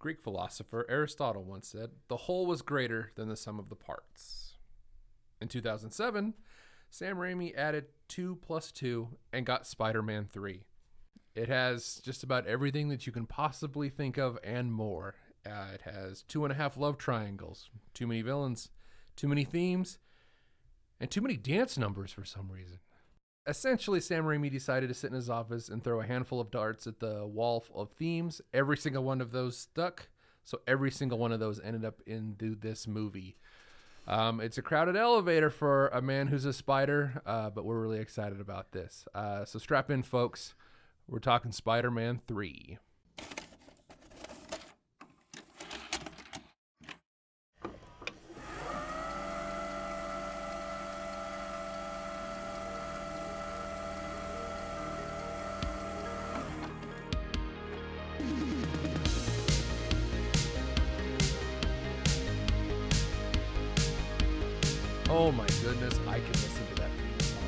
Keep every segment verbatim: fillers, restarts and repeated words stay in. Greek philosopher Aristotle once said, "The whole was greater than the sum of the parts." In two thousand seven, Sam Raimi added two plus two and got Spider-Man three. It has just about everything that you can possibly think of and more. Uh, it has two and a half love triangles, too many villains, too many themes, and too many dance numbers for some reason. Essentially, Sam Raimi decided to sit in his office and throw a handful of darts at the wall of themes. Every single one of those stuck, so every single one of those ended up in this movie. Um, it's a crowded elevator for a man who's a spider, uh, but we're really excited about this. Uh, so strap in, folks. We're talking Spider-Man three. Oh my goodness, I can listen to that theme song.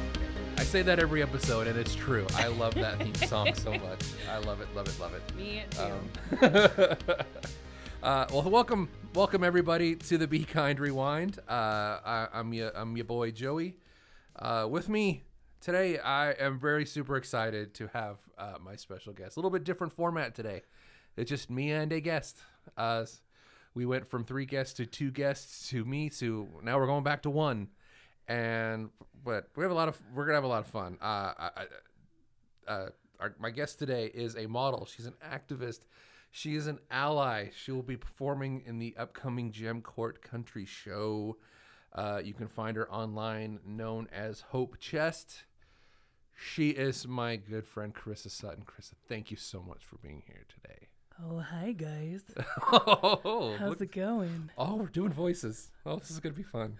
I say that every episode, and it's true. I love that theme song so much. I love it, love it, love it. Me too. Um, uh, well, welcome, welcome everybody to the Be Kind Rewind. Uh, I, I'm your, I'm your boy Joey. Uh, with me today, I am very super excited to have uh, my special guest. A little bit different format today. It's just me and a guest. Uh, We went from three guests to two guests to me to now we're going back to one, and but we have a lot of we're gonna have a lot of fun. Uh, I, I, uh, our, my guest today is a model. She's an activist. She is an ally. She will be performing in the upcoming Gem Court Country show. Uh, you can find her online, known as Hope Chest. She is my good friend Carissa Sutton. Carissa, thank you so much for being here today. Oh, hi, guys. oh, How's look, it going? Oh, we're doing voices. Oh, this is going to be fun.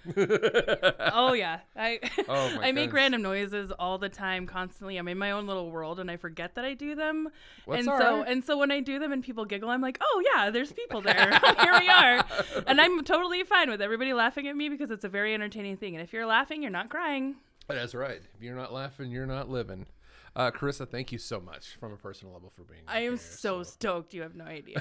oh, yeah. I oh, I goodness. make random noises all the time, constantly. I'm in my own little world, and I forget that I do them. What's and so right? And so when I do them and people giggle, I'm like, oh, yeah, there's people there. Here we are. And I'm totally fine with everybody laughing at me because it's a very entertaining thing. And if you're laughing, you're not crying. That's right. If you're not laughing, you're not living. Uh, Carissa, thank you so much from a personal level for being here. I am so, so stoked. You have no idea.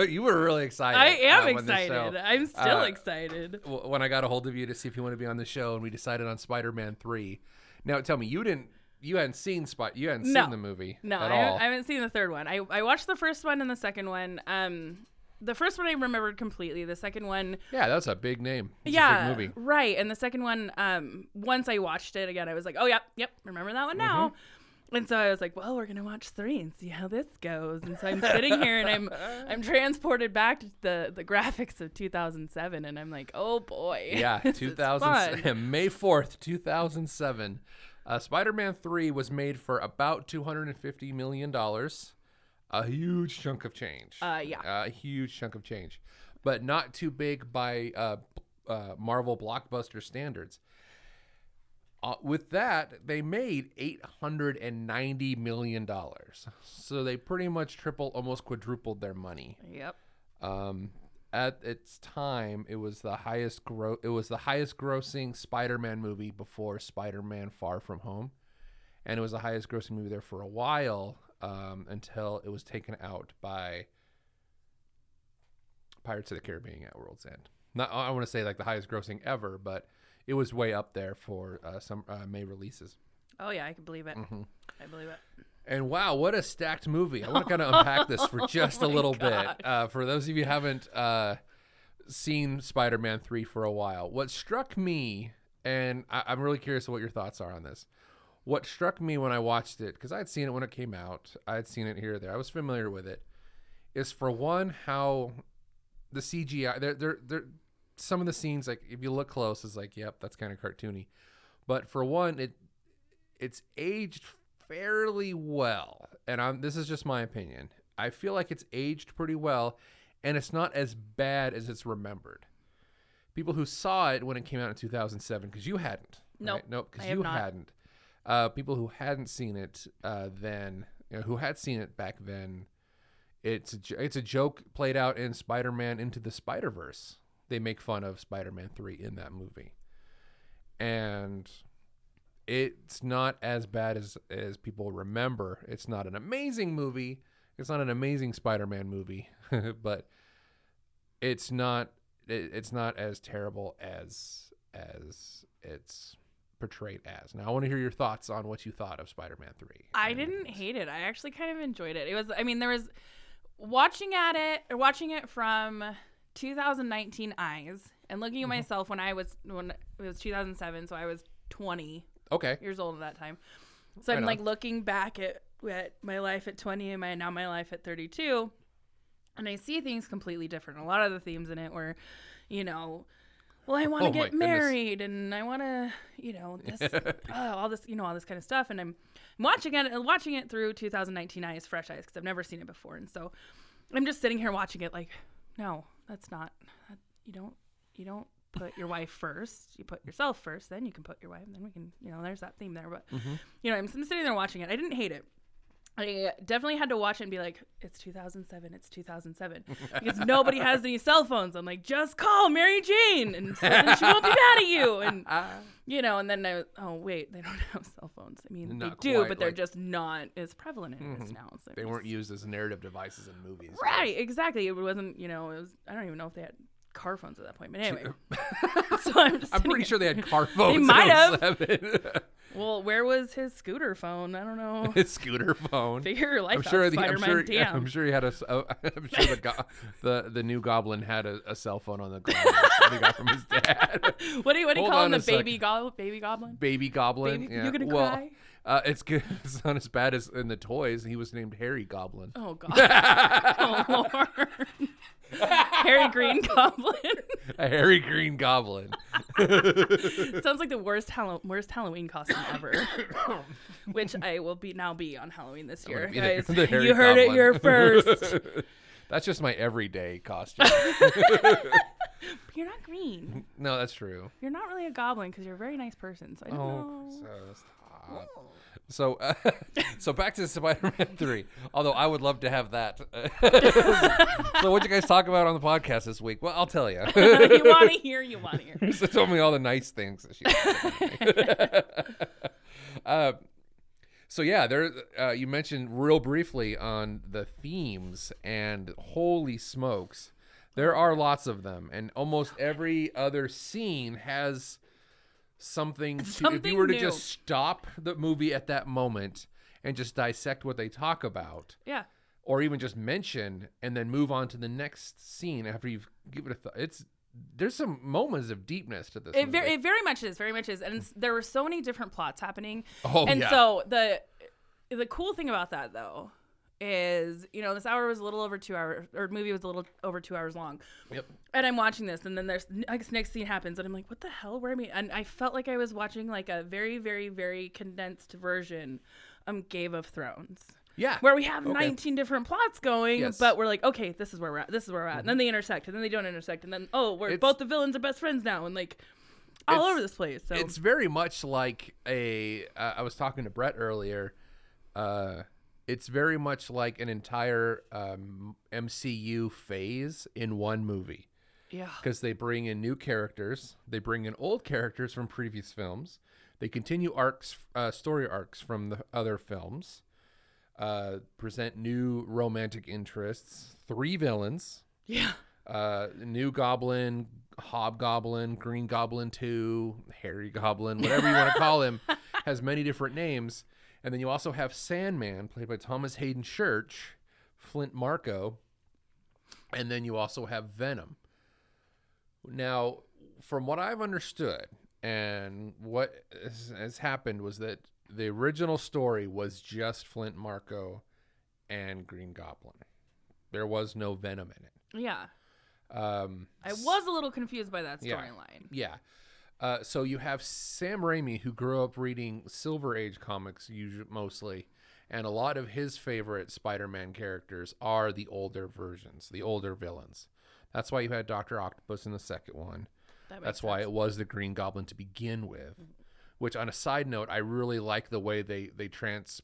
You were really excited. I am uh, excited. I'm still uh, excited. W- when I got a hold of you to see if you want to be on the show, and we decided on Spider-Man three. Now, tell me, you didn't, you hadn't seen Spot, you hadn't no. seen the movie no, at I all. No, I haven't seen the third one. I, I watched the first one and the second one. Um, the first one I remembered completely. The second one, yeah, that's a big name. It's yeah, a big movie, right? And the second one, um, once I watched it again, I was like, oh yeah, yep, remember that one now. Mm-hmm. And so I was like, well, we're going to watch three and see how this goes. And so I'm sitting here and I'm I'm transported back to the, the graphics of two thousand seven. And I'm like, oh, boy. Yeah, two thousand, May fourth, two thousand seven. Uh, Spider-Man three was made for about two hundred fifty million dollars. A huge chunk of change. Uh, yeah. A huge chunk of change. But not too big by uh, uh, Marvel blockbuster standards. Uh, with that, they made eight hundred ninety million dollars. So they pretty much tripled, almost quadrupled their money. Yep. Um, at its time, it was the highest gro- It was the highest grossing Spider-Man movie before Spider-Man Far From Home. And it was the highest grossing movie there for a while um, until it was taken out by Pirates of the Caribbean at World's End. Not, I want to say like the highest grossing ever, but it was way up there for uh, some uh, May releases. Oh, yeah. I can believe it. Mm-hmm. I believe it. And wow, what a stacked movie. I want to kind of unpack this for just oh a little God. bit. Uh, for those of you who haven't uh, seen Spider-Man three for a while, what struck me, and I- I'm really curious what your thoughts are on this. What struck me when I watched it, because I had seen it when it came out. I had seen it here or there. I was familiar with it. Is for one, how the C G I, they're, they're, they're, some of the scenes, like if you look close, it's like, yep, that's kind of cartoony. But for one, it it's aged fairly well, and I'm this is just my opinion. I feel like it's aged pretty well, and it's not as bad as it's remembered. People who saw it when it came out in two thousand seven, because you hadn't, no, nope. right? no, because you not. hadn't. Uh, people who hadn't seen it uh, then, you know, who had seen it back then, it's a, it's a joke played out in Spider-Man Into the Spider-Verse. They make fun of Spider-Man three in that movie. And it's not as bad as, as people remember. It's not an amazing movie. It's not an Amazing Spider-Man movie, but it's not it, it's not as terrible as as it's portrayed as. Now, I want to hear your thoughts on what you thought of Spider-Man three. I didn't hate it. I actually kind of enjoyed it. It was, I mean, there was watching at it, or watching it from two thousand nineteen eyes and looking at mm-hmm. myself when I was, when it was two thousand seven, so I was twenty okay. years old at that time. So right I'm on. like looking back at, at my life at twenty and my now my life at thirty-two, and I see things completely different. A lot of the themes in it were, you know, well, I want to oh get married goodness. and I want to, you know, this, uh, all this, you know, all this kind of stuff. And I'm, I'm watching it and watching it through two thousand nineteen eyes, fresh eyes, because I've never seen it before. And so I'm just sitting here watching it like, no, that's not, that, you don't, you don't put your wife first. You put yourself first, then you can put your wife, and then we can, you know, there's that theme there. But, mm-hmm. you know, I'm sitting there watching it. I didn't hate it. I definitely had to watch it and be like, it's two thousand seven, it's two thousand seven. Because nobody has any cell phones. I'm like, just call Mary Jane, and so then she won't be mad at you. And, you know, and then I was, oh, wait, they don't have cell phones. I mean, not they do, quite, but they're like, just not as prevalent in mm-hmm. this now. So they just weren't used as narrative devices in movies. Right, exactly. It wasn't, you know, it was, I don't even know if they had car phones at that point. But anyway. so I'm just I'm pretty here. sure they had car phones. They might have. Well, where was his scooter phone? I don't know. His scooter phone. Figure your life I'm out, sure Spider-Man. I'm sure, damn. I'm sure he had a. Uh, I'm sure the, go- the the new Goblin had a, a cell phone on the ground that he got from his dad. What do you what do you call him? The baby go- baby Goblin. Baby Goblin. Baby, yeah. You're gonna well, cry. Uh, it's good. It's not as bad as in the toys. He was named Harry Goblin. Oh God. Oh Lord. Harry Green Goblin. A Harry Green Goblin. Sounds like the worst Hall- worst Halloween costume ever. Which I will be now be on Halloween this year. Guys, the, the you heard Goblin. It here first. That's just my everyday costume. But you're not green. No, that's true. You're not really a goblin because you're a very nice person. So I don't oh, know. So stop. Oh. So, uh, so back to Spider-Man three. Although I would love to have that. So what you guys talk about on the podcast this week? Well, I'll tell you. you want to hear? You want to hear? So tell me all the nice things that she. uh, so yeah, there. Uh, you mentioned real briefly on the themes, and holy smokes, there are lots of them, and almost every other scene has something. To, something if you were to new. Just stop the movie at that moment and just dissect what they talk about, yeah, or even just mention and then move on to the next scene after you've given it a thought, it's there's some moments of deepness to this. It, ver- it very much is, very much is, and there were so many different plots happening. Oh, and yeah. so the the cool thing about that though is, you know, this hour was a little over two hours, or movie was a little over two hours long. Yep. And I'm watching this, and then there's like, next scene happens, and I'm like, what the hell? Where am I? And I felt like I was watching like a very, very, very condensed version of Game of Thrones. Yeah. Where we have okay. nineteen different plots going, yes. but we're like, okay, this is where we're at. This is where we're at. Mm-hmm. And then they intersect, and then they don't intersect, and then oh, we're it's, both the villains are best friends now, and like all over this place. So it's very much like a. Uh, I was talking to Brett earlier. Uh, It's very much like an entire um, M C U phase in one movie. Yeah. Because they bring in new characters. They bring in old characters from previous films. They continue arcs, uh, story arcs from the other films. Uh, present new romantic interests. Three villains. Yeah. Uh, new Goblin, Hobgoblin, Green Goblin two, Harry Goblin, whatever you want to call him, has many different names. And then you also have Sandman, played by Thomas Hayden Church, Flint Marko, and then you also have Venom. Now, from what I've understood and what has happened was that the original story was just Flint Marko and Green Goblin. There was no Venom in it. Yeah. Um, I was a little confused by that storyline. Yeah. yeah. Uh, so you have Sam Raimi, who grew up reading Silver Age comics usually, mostly, and a lot of his favorite Spider-Man characters are the older versions, the older villains. That's why you had Doctor Octopus in the second one. That That's sense. Why it was the Green Goblin to begin with, mm-hmm. which on a side note, I really like the way they, they trans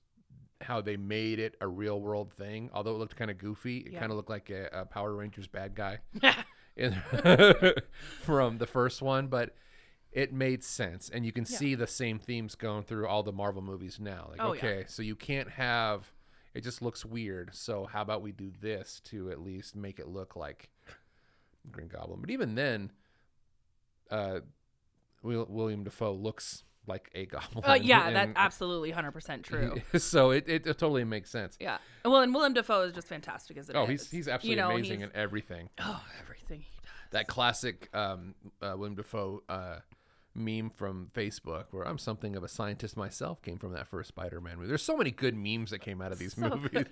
how they made it a real world thing. Although it looked kind of goofy, it yeah. kind of looked like a, a Power Rangers bad guy in, from the first one, but it made sense, and you can yeah. see the same themes going through all the Marvel movies now. Like, oh, okay, yeah. so you can't have it just looks weird. So how about we do this to at least make it look like Green Goblin? But even then, uh, William Dafoe looks like a goblin. Uh, yeah, and, that's absolutely one hundred percent true. So it, it totally makes sense. Yeah. Well, and Willem Dafoe is just fantastic as it oh, is. Oh, he's he's absolutely you know, amazing he's, in everything. Oh, everything he does. That classic um, uh, Willem Dafoe uh, meme from Facebook where I'm something of a scientist myself came from that first Spider-Man movie. There's so many good memes that came out of these so movies.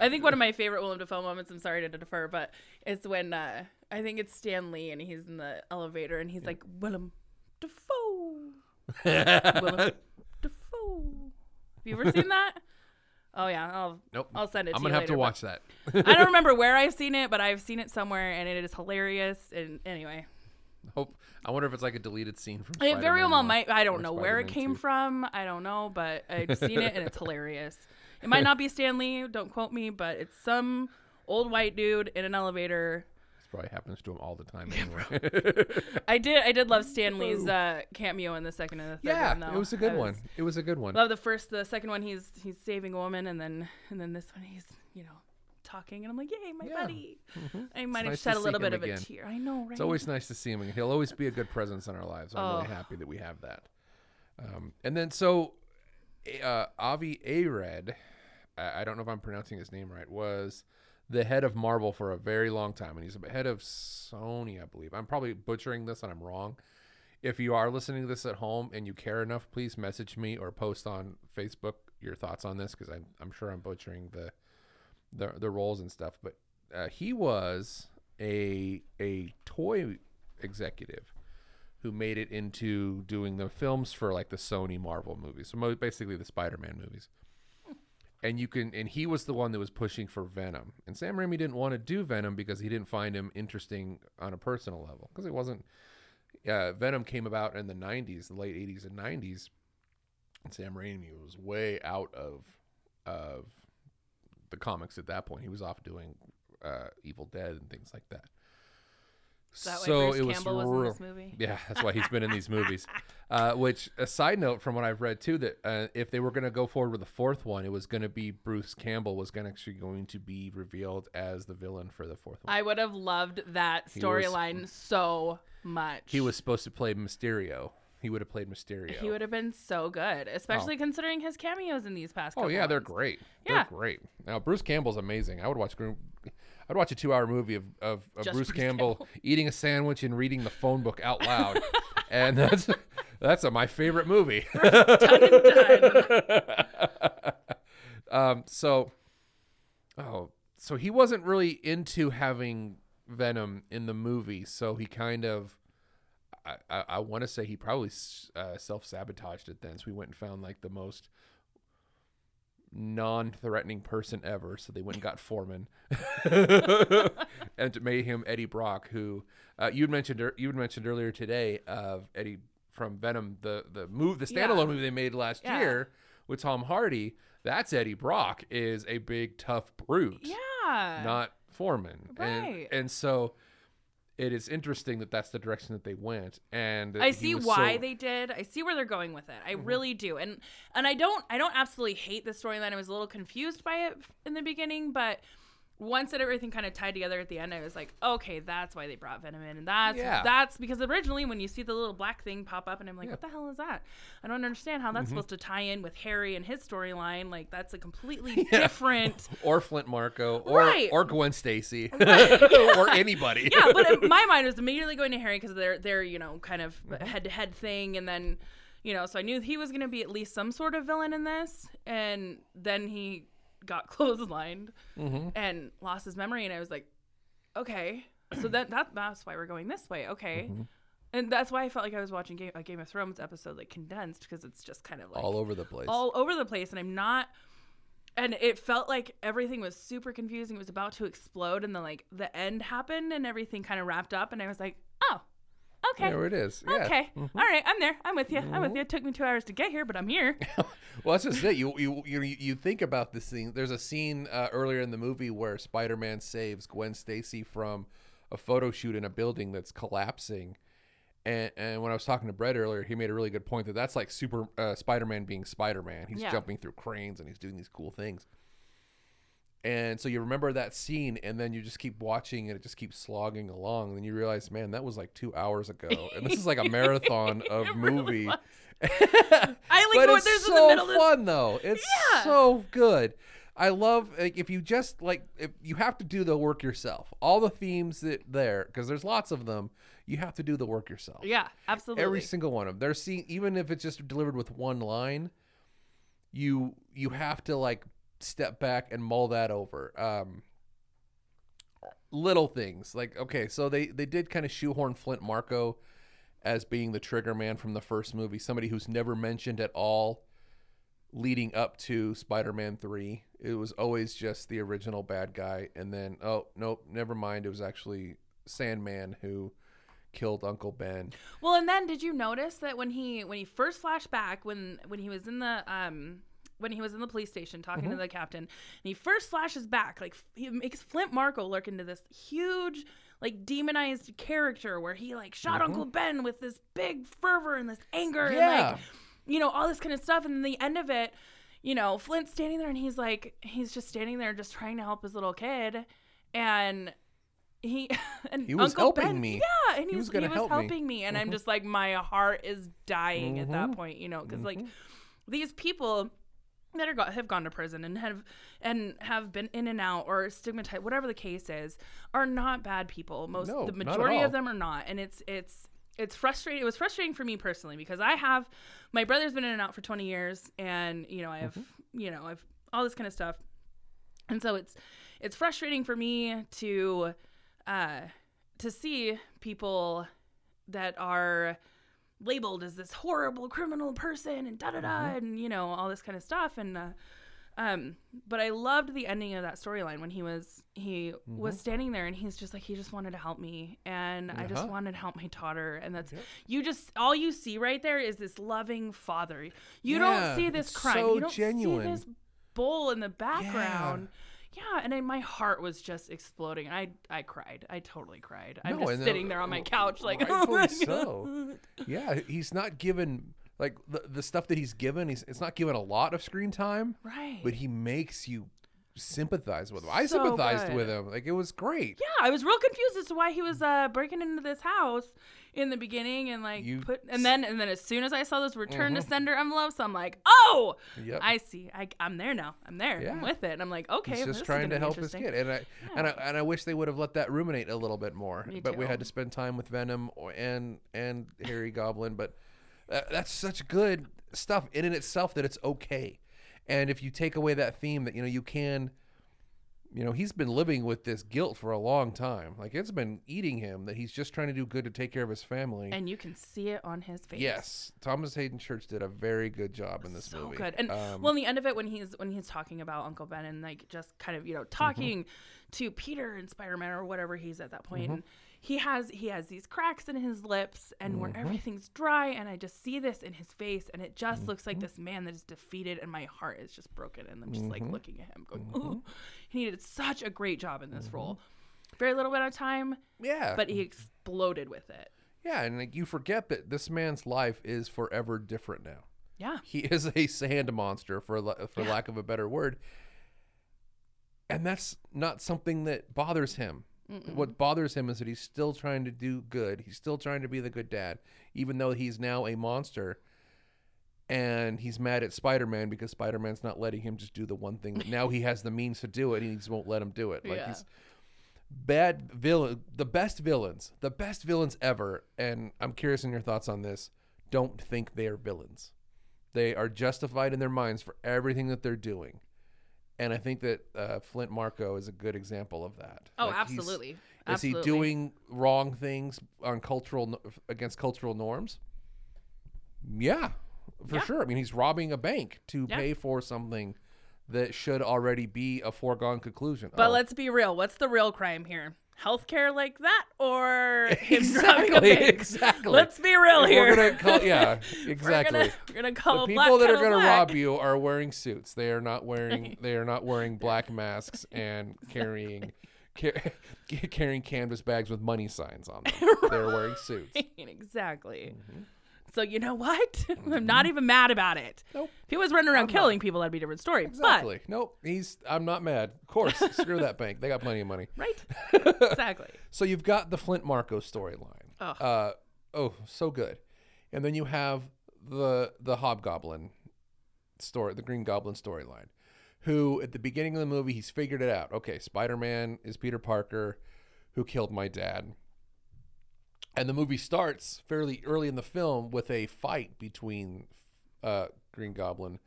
I think one of my favorite Willem Dafoe moments, I'm sorry to defer, but it's when uh, I think it's Stan Lee and he's in the elevator and he's yeah. like, Willem Dafoe. Willem Dafoe. Have you ever seen that? Oh yeah, I'll nope. I'll send it to I'm gonna you. I'm going to have to watch that. I don't remember where I've seen it, but I've seen it somewhere and it is hilarious. And anyway, Hope I wonder if it's like a deleted scene from Spider-Man. It very well might. I don't know Spider-Man where it came two. From. I don't know, but I've seen it and it's hilarious. It might not be Stan Lee, don't quote me, but it's some old white dude in an elevator. Probably happens to him all the time anyway. I did I did love Stan Lee's uh, cameo in the second and the third yeah, one though. It was a good was, one. It was a good one. Love the first the second one he's he's saving a woman and then and then this one he's, you know, talking and I'm like, yay, my yeah. buddy. Mm-hmm. I might it's have nice shed a little bit of again. a tear. I know, right? It's always nice to see him again. He'll always be a good presence in our lives. I'm oh. really happy that we have that. Um, and then so uh, Avi Arad, I, I don't know if I'm pronouncing his name right, was the head of Marvel for a very long time, and he's the head of Sony, I believe. I'm probably butchering this, and I'm wrong. If you are listening to this at home and you care enough, please message me or post on Facebook your thoughts on this, because I'm, I'm sure I'm butchering the the, the roles and stuff. But uh, he was a a toy executive who made it into doing the films for like the Sony Marvel movies, so basically the Spider-Man movies. And you can, and he was the one that was pushing for Venom. And Sam Raimi didn't want to do Venom because he didn't find him interesting on a personal level. Because it wasn't, uh, Venom came about in the nineties, the late eighties and nineties. And Sam Raimi was way out of of the comics at that point. He was off doing uh, Evil Dead and things like that. Is that so why Bruce it Campbell was, was in this movie? Yeah, that's why he's been in these movies. Uh, which, a side note from what I've read too, that uh, if they were going to go forward with the fourth one, it was going to be Bruce Campbell was gonna actually going to be revealed as the villain for the fourth one. I would have loved that storyline so much. He was supposed to play Mysterio. He would have played Mysterio. He would have been so good, especially oh. considering his cameos in these past couple Oh, yeah, ones. They're great. Yeah. They're great. Now, Bruce Campbell's amazing. I would watch Green... I'd watch a two-hour movie of, of, of Bruce, Bruce Campbell, Campbell eating a sandwich and reading the phone book out loud. And that's that's a, my favorite movie. Done and done. Um, so, oh, so he wasn't really into having Venom in the movie, so he kind of, I, I, I want to say he probably uh, self-sabotaged it then. So we went and found like the most non-threatening person ever, so they went and got Foreman and made him Eddie Brock, who uh, you mentioned you had mentioned earlier today of Eddie from Venom, the the move the standalone yeah. movie they made last yeah. year with Tom Hardy. That's Eddie Brock, is a big tough brute, yeah, not Foreman, right? And, and so it is interesting that that's the direction that they went, and I see why so... they did. I see where they're going with it. I mm-hmm. really do, and and I don't I don't absolutely hate the storyline. I was a little confused by it in the beginning, but once everything kind of tied together at the end, I was like, okay, that's why they brought Venom in, and that's yeah. that's because originally when you see the little black thing pop up, and I'm like, yeah. what the hell is that? I don't understand how that's mm-hmm. supposed to tie in with Harry and his storyline. Like that's a completely yeah. different, or Flint Marko, or right. or Gwen Stacy, right. yeah. or anybody. Yeah, but in my mind was immediately going to Harry because they're they're you know kind of head to head thing, and then you know so I knew he was going to be at least some sort of villain in this, and then he got clotheslined mm-hmm. and lost his memory, and I was like, okay, so that, that that's why we're going this way, okay, mm-hmm. and that's why I felt like I was watching Game, a Game of Thrones episode, like condensed, because it's just kind of like all over the place, all over the place, and I'm not, and it felt like everything was super confusing. It was about to explode, and then like the end happened, and everything kind of wrapped up, and I was like, oh, okay, there it is. Yeah. Okay, mm-hmm. all right, I'm there. I'm with you. Mm-hmm. I'm with you. It took me two hours to get here, but I'm here. Well, that's just it. You you you you think about this scene. There's a scene uh, earlier in the movie where Spider-Man saves Gwen Stacy from a photo shoot in a building that's collapsing. And, and when I was talking to Brett earlier, he made a really good point that that's like super uh, Spider-Man being Spider-Man. He's yeah. jumping through cranes and he's doing these cool things. And so you remember that scene, and then you just keep watching, and it just keeps slogging along. And then you realize, man, that was like two hours ago, and this is like a marathon of it movie. Really I like what there's so in the middle. It's so fun, though. It's yeah. so good. I love like, if you just like if you have to do the work yourself. All the themes that there, because there's lots of them. You have to do the work yourself. Yeah, absolutely. Every single one of them. They're seen, even if it's just delivered with one line. You you have to like. Step back and mull that over. Um, little things like, okay, so they, they did kind of shoehorn Flint Marko as being the trigger man from the first movie, somebody who's never mentioned at all leading up to Spider-Man three. It was always just the original bad guy. And then, oh, nope, never mind. It was actually Sandman who killed Uncle Ben. Well, and then did you notice that when he, when he first flashed back, when, when he was in the, um, when he was in the police station talking mm-hmm. to the captain, and he first flashes back, like he makes Flint Marko look into this huge, like demonized character where he like shot mm-hmm. Uncle Ben with this big fervor and this anger yeah. and like, you know, all this kind of stuff. And then the end of it, you know, Flint's standing there and he's like, he's just standing there just trying to help his little kid. And he, and he was Uncle helping Ben, me. Yeah. And he, he was, was, he was help helping me. me and mm-hmm. I'm just like, my heart is dying mm-hmm. at that point, you know, because mm-hmm. like these people that are go- have gone to prison and have and have been in and out or stigmatized, whatever the case is, are not bad people. Most no, the majority of them are not, and it's it's it's frustrating. It was frustrating for me personally because I have my brother's been in and out for twenty years, and you know I have mm-hmm. you know I've all this kind of stuff, and so it's it's frustrating for me to uh, to see people that are labeled as this horrible criminal person and da da da and you know all this kind of stuff. And uh, um but I loved the ending of that storyline when he was he mm-hmm. was standing there and he's just like, he just wanted to help me and uh-huh. I just wanted to help my daughter. And that's yep. you just all you see right there is this loving father. You yeah, don't see this crime. So you don't genuine. see this bull in the background. Yeah. Yeah, and I, my heart was just exploding. I I cried. I totally cried. I'm no, just sitting the, there on my couch like, oh my God. So. Yeah, he's not given, like, the, the stuff that he's given, he's it's not given a lot of screen time. Right. But he makes you sympathize with him. So I sympathized good. with him. Like, it was great. Yeah, I was real confused as to why he was uh, breaking into this house in the beginning and, like, you put, and then and then as soon as I saw this return mm-hmm. to sender envelopes, I'm like, oh, yep. I see. I, I'm there now. I'm there. Yeah. I'm with it. And I'm like, okay. He's just well, this trying is to help his kid. And I, yeah. and I and I wish they would have let that ruminate a little bit more. Me but too. We had to spend time with Venom and, and Harry Goblin. But uh, that's such good stuff in and itself that it's okay. And if you take away that theme that, you know, you can, you know, he's been living with this guilt for a long time. Like, it's been eating him that he's just trying to do good to take care of his family. And you can see it on his face. Yes. Thomas Hayden Church did a very good job in this so movie. So good. And, um, well, in the end of it, when he's when he's talking about Uncle Ben and, like, just kind of, you know, talking mm-hmm. to Peter and Spider-Man or whatever he's at that point, mm-hmm. and he has, he has these cracks in his lips and mm-hmm. where everything's dry, and I just see this in his face, and it just mm-hmm. looks like this man that is defeated, and my heart is just broken, and I'm just mm-hmm. like looking at him going, oh. He did such a great job in this mm-hmm. role. Very little bit of time, yeah, but he exploded with it. Yeah, and like you forget that this man's life is forever different now. Yeah. He is a sand monster, for, for yeah. lack of a better word, and that's not something that bothers him. Mm-mm. What bothers him is that he's still trying to do good. He's still trying to be the good dad, even though he's now a monster. And he's mad at Spider-Man because Spider-Man's not letting him just do the one thing that now he has the means to do it, and he just won't let him do it. Like yeah. he's bad villain, the best villains, the best villains ever. And I'm curious in your thoughts on this. Don't think they are villains. They are justified in their minds for everything that they're doing. And I think that uh, Flint Marko is a good example of that. Oh, like absolutely. Is absolutely. He doing wrong things on cultural against cultural norms? Yeah, for yeah. sure. I mean, he's robbing a bank to yeah. pay for something that should already be a foregone conclusion. But oh. let's be real. What's the real crime here? Healthcare like that, or him exactly, robbing a bank? Exactly. Let's be real if here. We're gonna call, yeah, exactly. We're gonna, we're gonna call the people that are going to rob you are wearing suits. They are not wearing. They are not wearing black masks and carrying car- carrying canvas bags with money signs on them. They're wearing suits. Exactly. Mm-hmm. So you know what? I'm not even mad about it. Nope. If he was running around I'm killing not. people, that'd be a different story. Exactly. But nope. He's. I'm not mad. Of course. Screw that bank. They got plenty of money. Right. Exactly. So you've got the Flint Marko storyline. Oh. Uh, oh, so good. And then you have the the Hobgoblin story, the Green Goblin storyline, who at the beginning of the movie, he's figured it out. Okay, Spider-Man is Peter Parker, who killed my dad. And the movie starts fairly early in the film with a fight between uh, Green Goblin,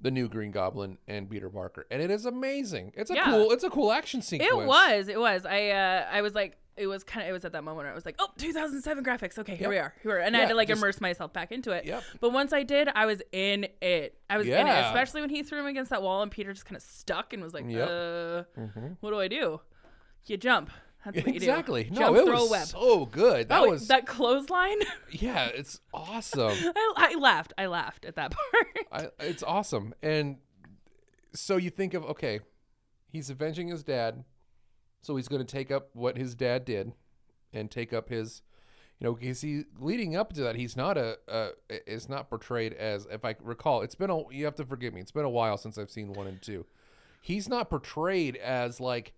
the new Green Goblin, and Peter Parker, and it is amazing. It's a yeah. cool, it's a cool action sequence. It was, it was. I, uh, I was like, it was kind of, it was at that moment where I was like, oh, two thousand seven graphics. Okay, here yep. we are, here we are. And yeah, I had to like just, immerse myself back into it. Yep. But once I did, I was in it. I was yeah. in it, especially when he threw him against that wall, and Peter just kind of stuck and was like, yep. uh, mm-hmm. what do I do? You jump. That's what exactly. You do. No, Jump, it throw was a web. so good. That, that was that clothesline. Yeah, it's awesome. I, I laughed. I laughed at that part. I, it's awesome. And so you think of, okay, he's avenging his dad, so he's going to take up what his dad did, and take up his, you know, because he leading up to that, he's not a, uh, it's not portrayed as, if I recall, it's been a, you have to forgive me, it's been a while since I've seen one and two. He's not portrayed as like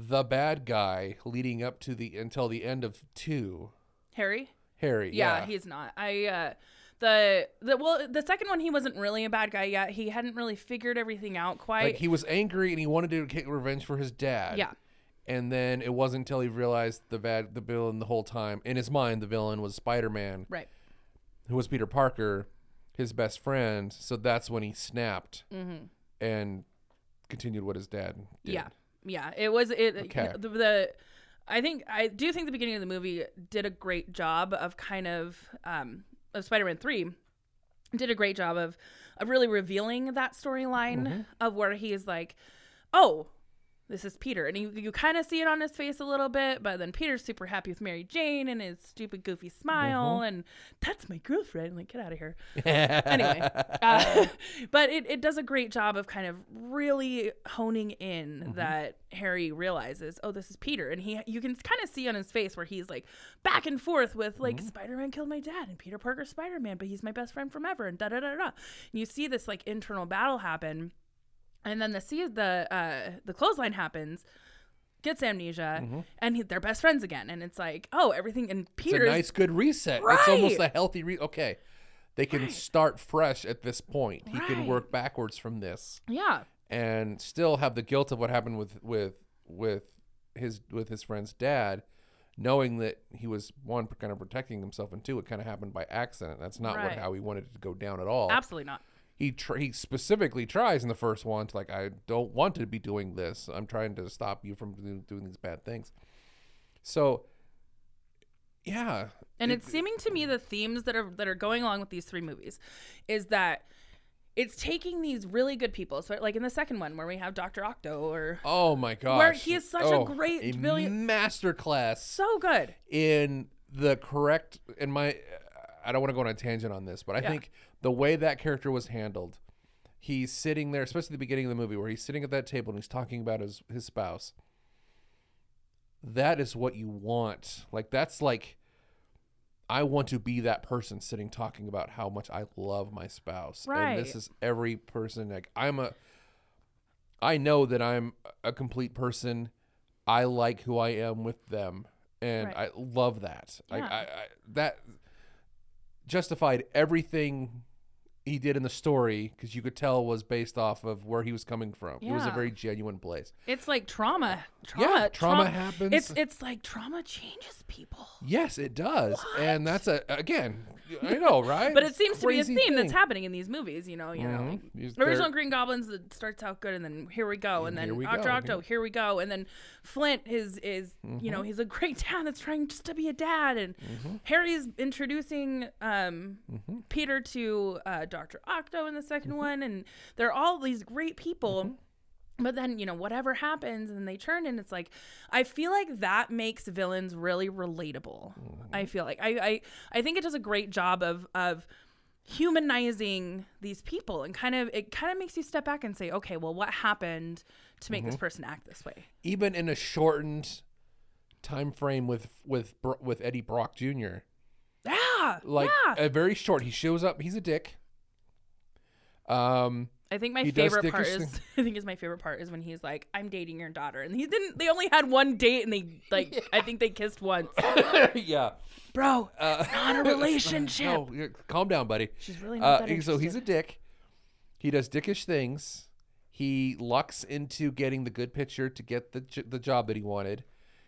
the bad guy leading up to the until the end of two. Harry? Harry, yeah. Yeah, he's not. I uh the the well the second one he wasn't really a bad guy yet. He hadn't really figured everything out quite. Like, he was angry and he wanted to get revenge for his dad. Yeah. And then it wasn't until he realized the bad the villain the whole time. In his mind, the villain was Spider-Man. Right. Who was Peter Parker, his best friend. So that's when he snapped mm-hmm. and continued what his dad did. Yeah. Yeah, it was it. Okay. You know, the, the I think I do think the beginning of the movie did a great job of kind of um, of Spider-Man three did a great job of of really revealing that storyline mm-hmm. of where he's like, oh, this is Peter, and you you kind of see it on his face a little bit, but then Peter's super happy with Mary Jane and his stupid goofy smile, mm-hmm. and that's my girlfriend. Like, get out of here. Anyway, uh, but it, it does a great job of kind of really honing in mm-hmm. that Harry realizes, oh, this is Peter, and he you can kind of see on his face where he's like back and forth with like mm-hmm. Spider-Man killed my dad and Peter Parker's Spider-Man, but he's my best friend forever, and da da da da. And you see this like internal battle happen. And then the the uh, the clothesline happens, gets amnesia, mm-hmm. and he, they're best friends again. And it's like, oh, everything. And Peter's it's a nice, good reset. Right. It's almost a healthy re. Okay, they can right. start fresh at this point. Right. He can work backwards from this. Yeah, and still have the guilt of what happened with with with his with his friend's dad, knowing that he was one kind of protecting himself, and two, it kind of happened by accident. That's not right. what, how he wanted it to go down at all. Absolutely not. He tr- he specifically tries in the first one to like, I don't want to be doing this. I'm trying to stop you from do- doing these bad things. So, yeah. And it, it's seeming to me the themes that are that are going along with these three movies is that it's taking these really good people. So like in the second one where we have Doctor Octo or oh my gosh, where he is such oh, a great a million- masterclass. So good in the correct in my. I don't want to go on a tangent on this, but I yeah. think the way that character was handled, he's sitting there, especially at the beginning of the movie where he's sitting at that table and he's talking about his, his spouse. That is what you want. Like, that's like, I want to be that person sitting talking about how much I love my spouse. Right. And this is every person. Like, I'm a, I know that I'm a complete person. I like who I am with them. And right. I love that. Yeah. I, I, I, that, justified everything he did in the story because you could tell was based off of where he was coming from. Yeah. It was a very genuine place. It's like trauma. trauma yeah, trauma, trauma happens. It's it's like trauma changes people. Yes, it does. What? And that's a again, I know, right? But it it's seems to be a theme thing. That's happening in these movies. You know, you mm-hmm. know, like, original Green Goblins it starts out good, and then here we go, and, and then Doctor Octo, here we go, and then Flint is is mm-hmm. you know he's a great dad that's trying just to be a dad, and mm-hmm. Harry's introducing um, mm-hmm. Peter to uh, Doctor Doctor Octo in the second mm-hmm. one, and they're all these great people mm-hmm. but then you know whatever happens and they turn, and it's like I feel like that makes villains really relatable. Mm-hmm. I feel like I, I I think it does a great job of of humanizing these people, and kind of it kind of makes you step back and say, okay, well, what happened to make mm-hmm. this person act this way, even in a shortened time frame with with with Eddie Brock Junior Yeah. Yeah. Like yeah. A very short. He shows up. He's a dick. Um. I think my he favorite part is thing. I think is my favorite part is when he's like, I'm dating your daughter, and he didn't. They only had one date, and they like yeah. I think they kissed once. yeah, bro, uh, it's not a relationship. No, no, calm down, buddy. She's really not uh, that interested. So he's a dick. He does dickish things. He lucks into getting the good picture to get the the job that he wanted.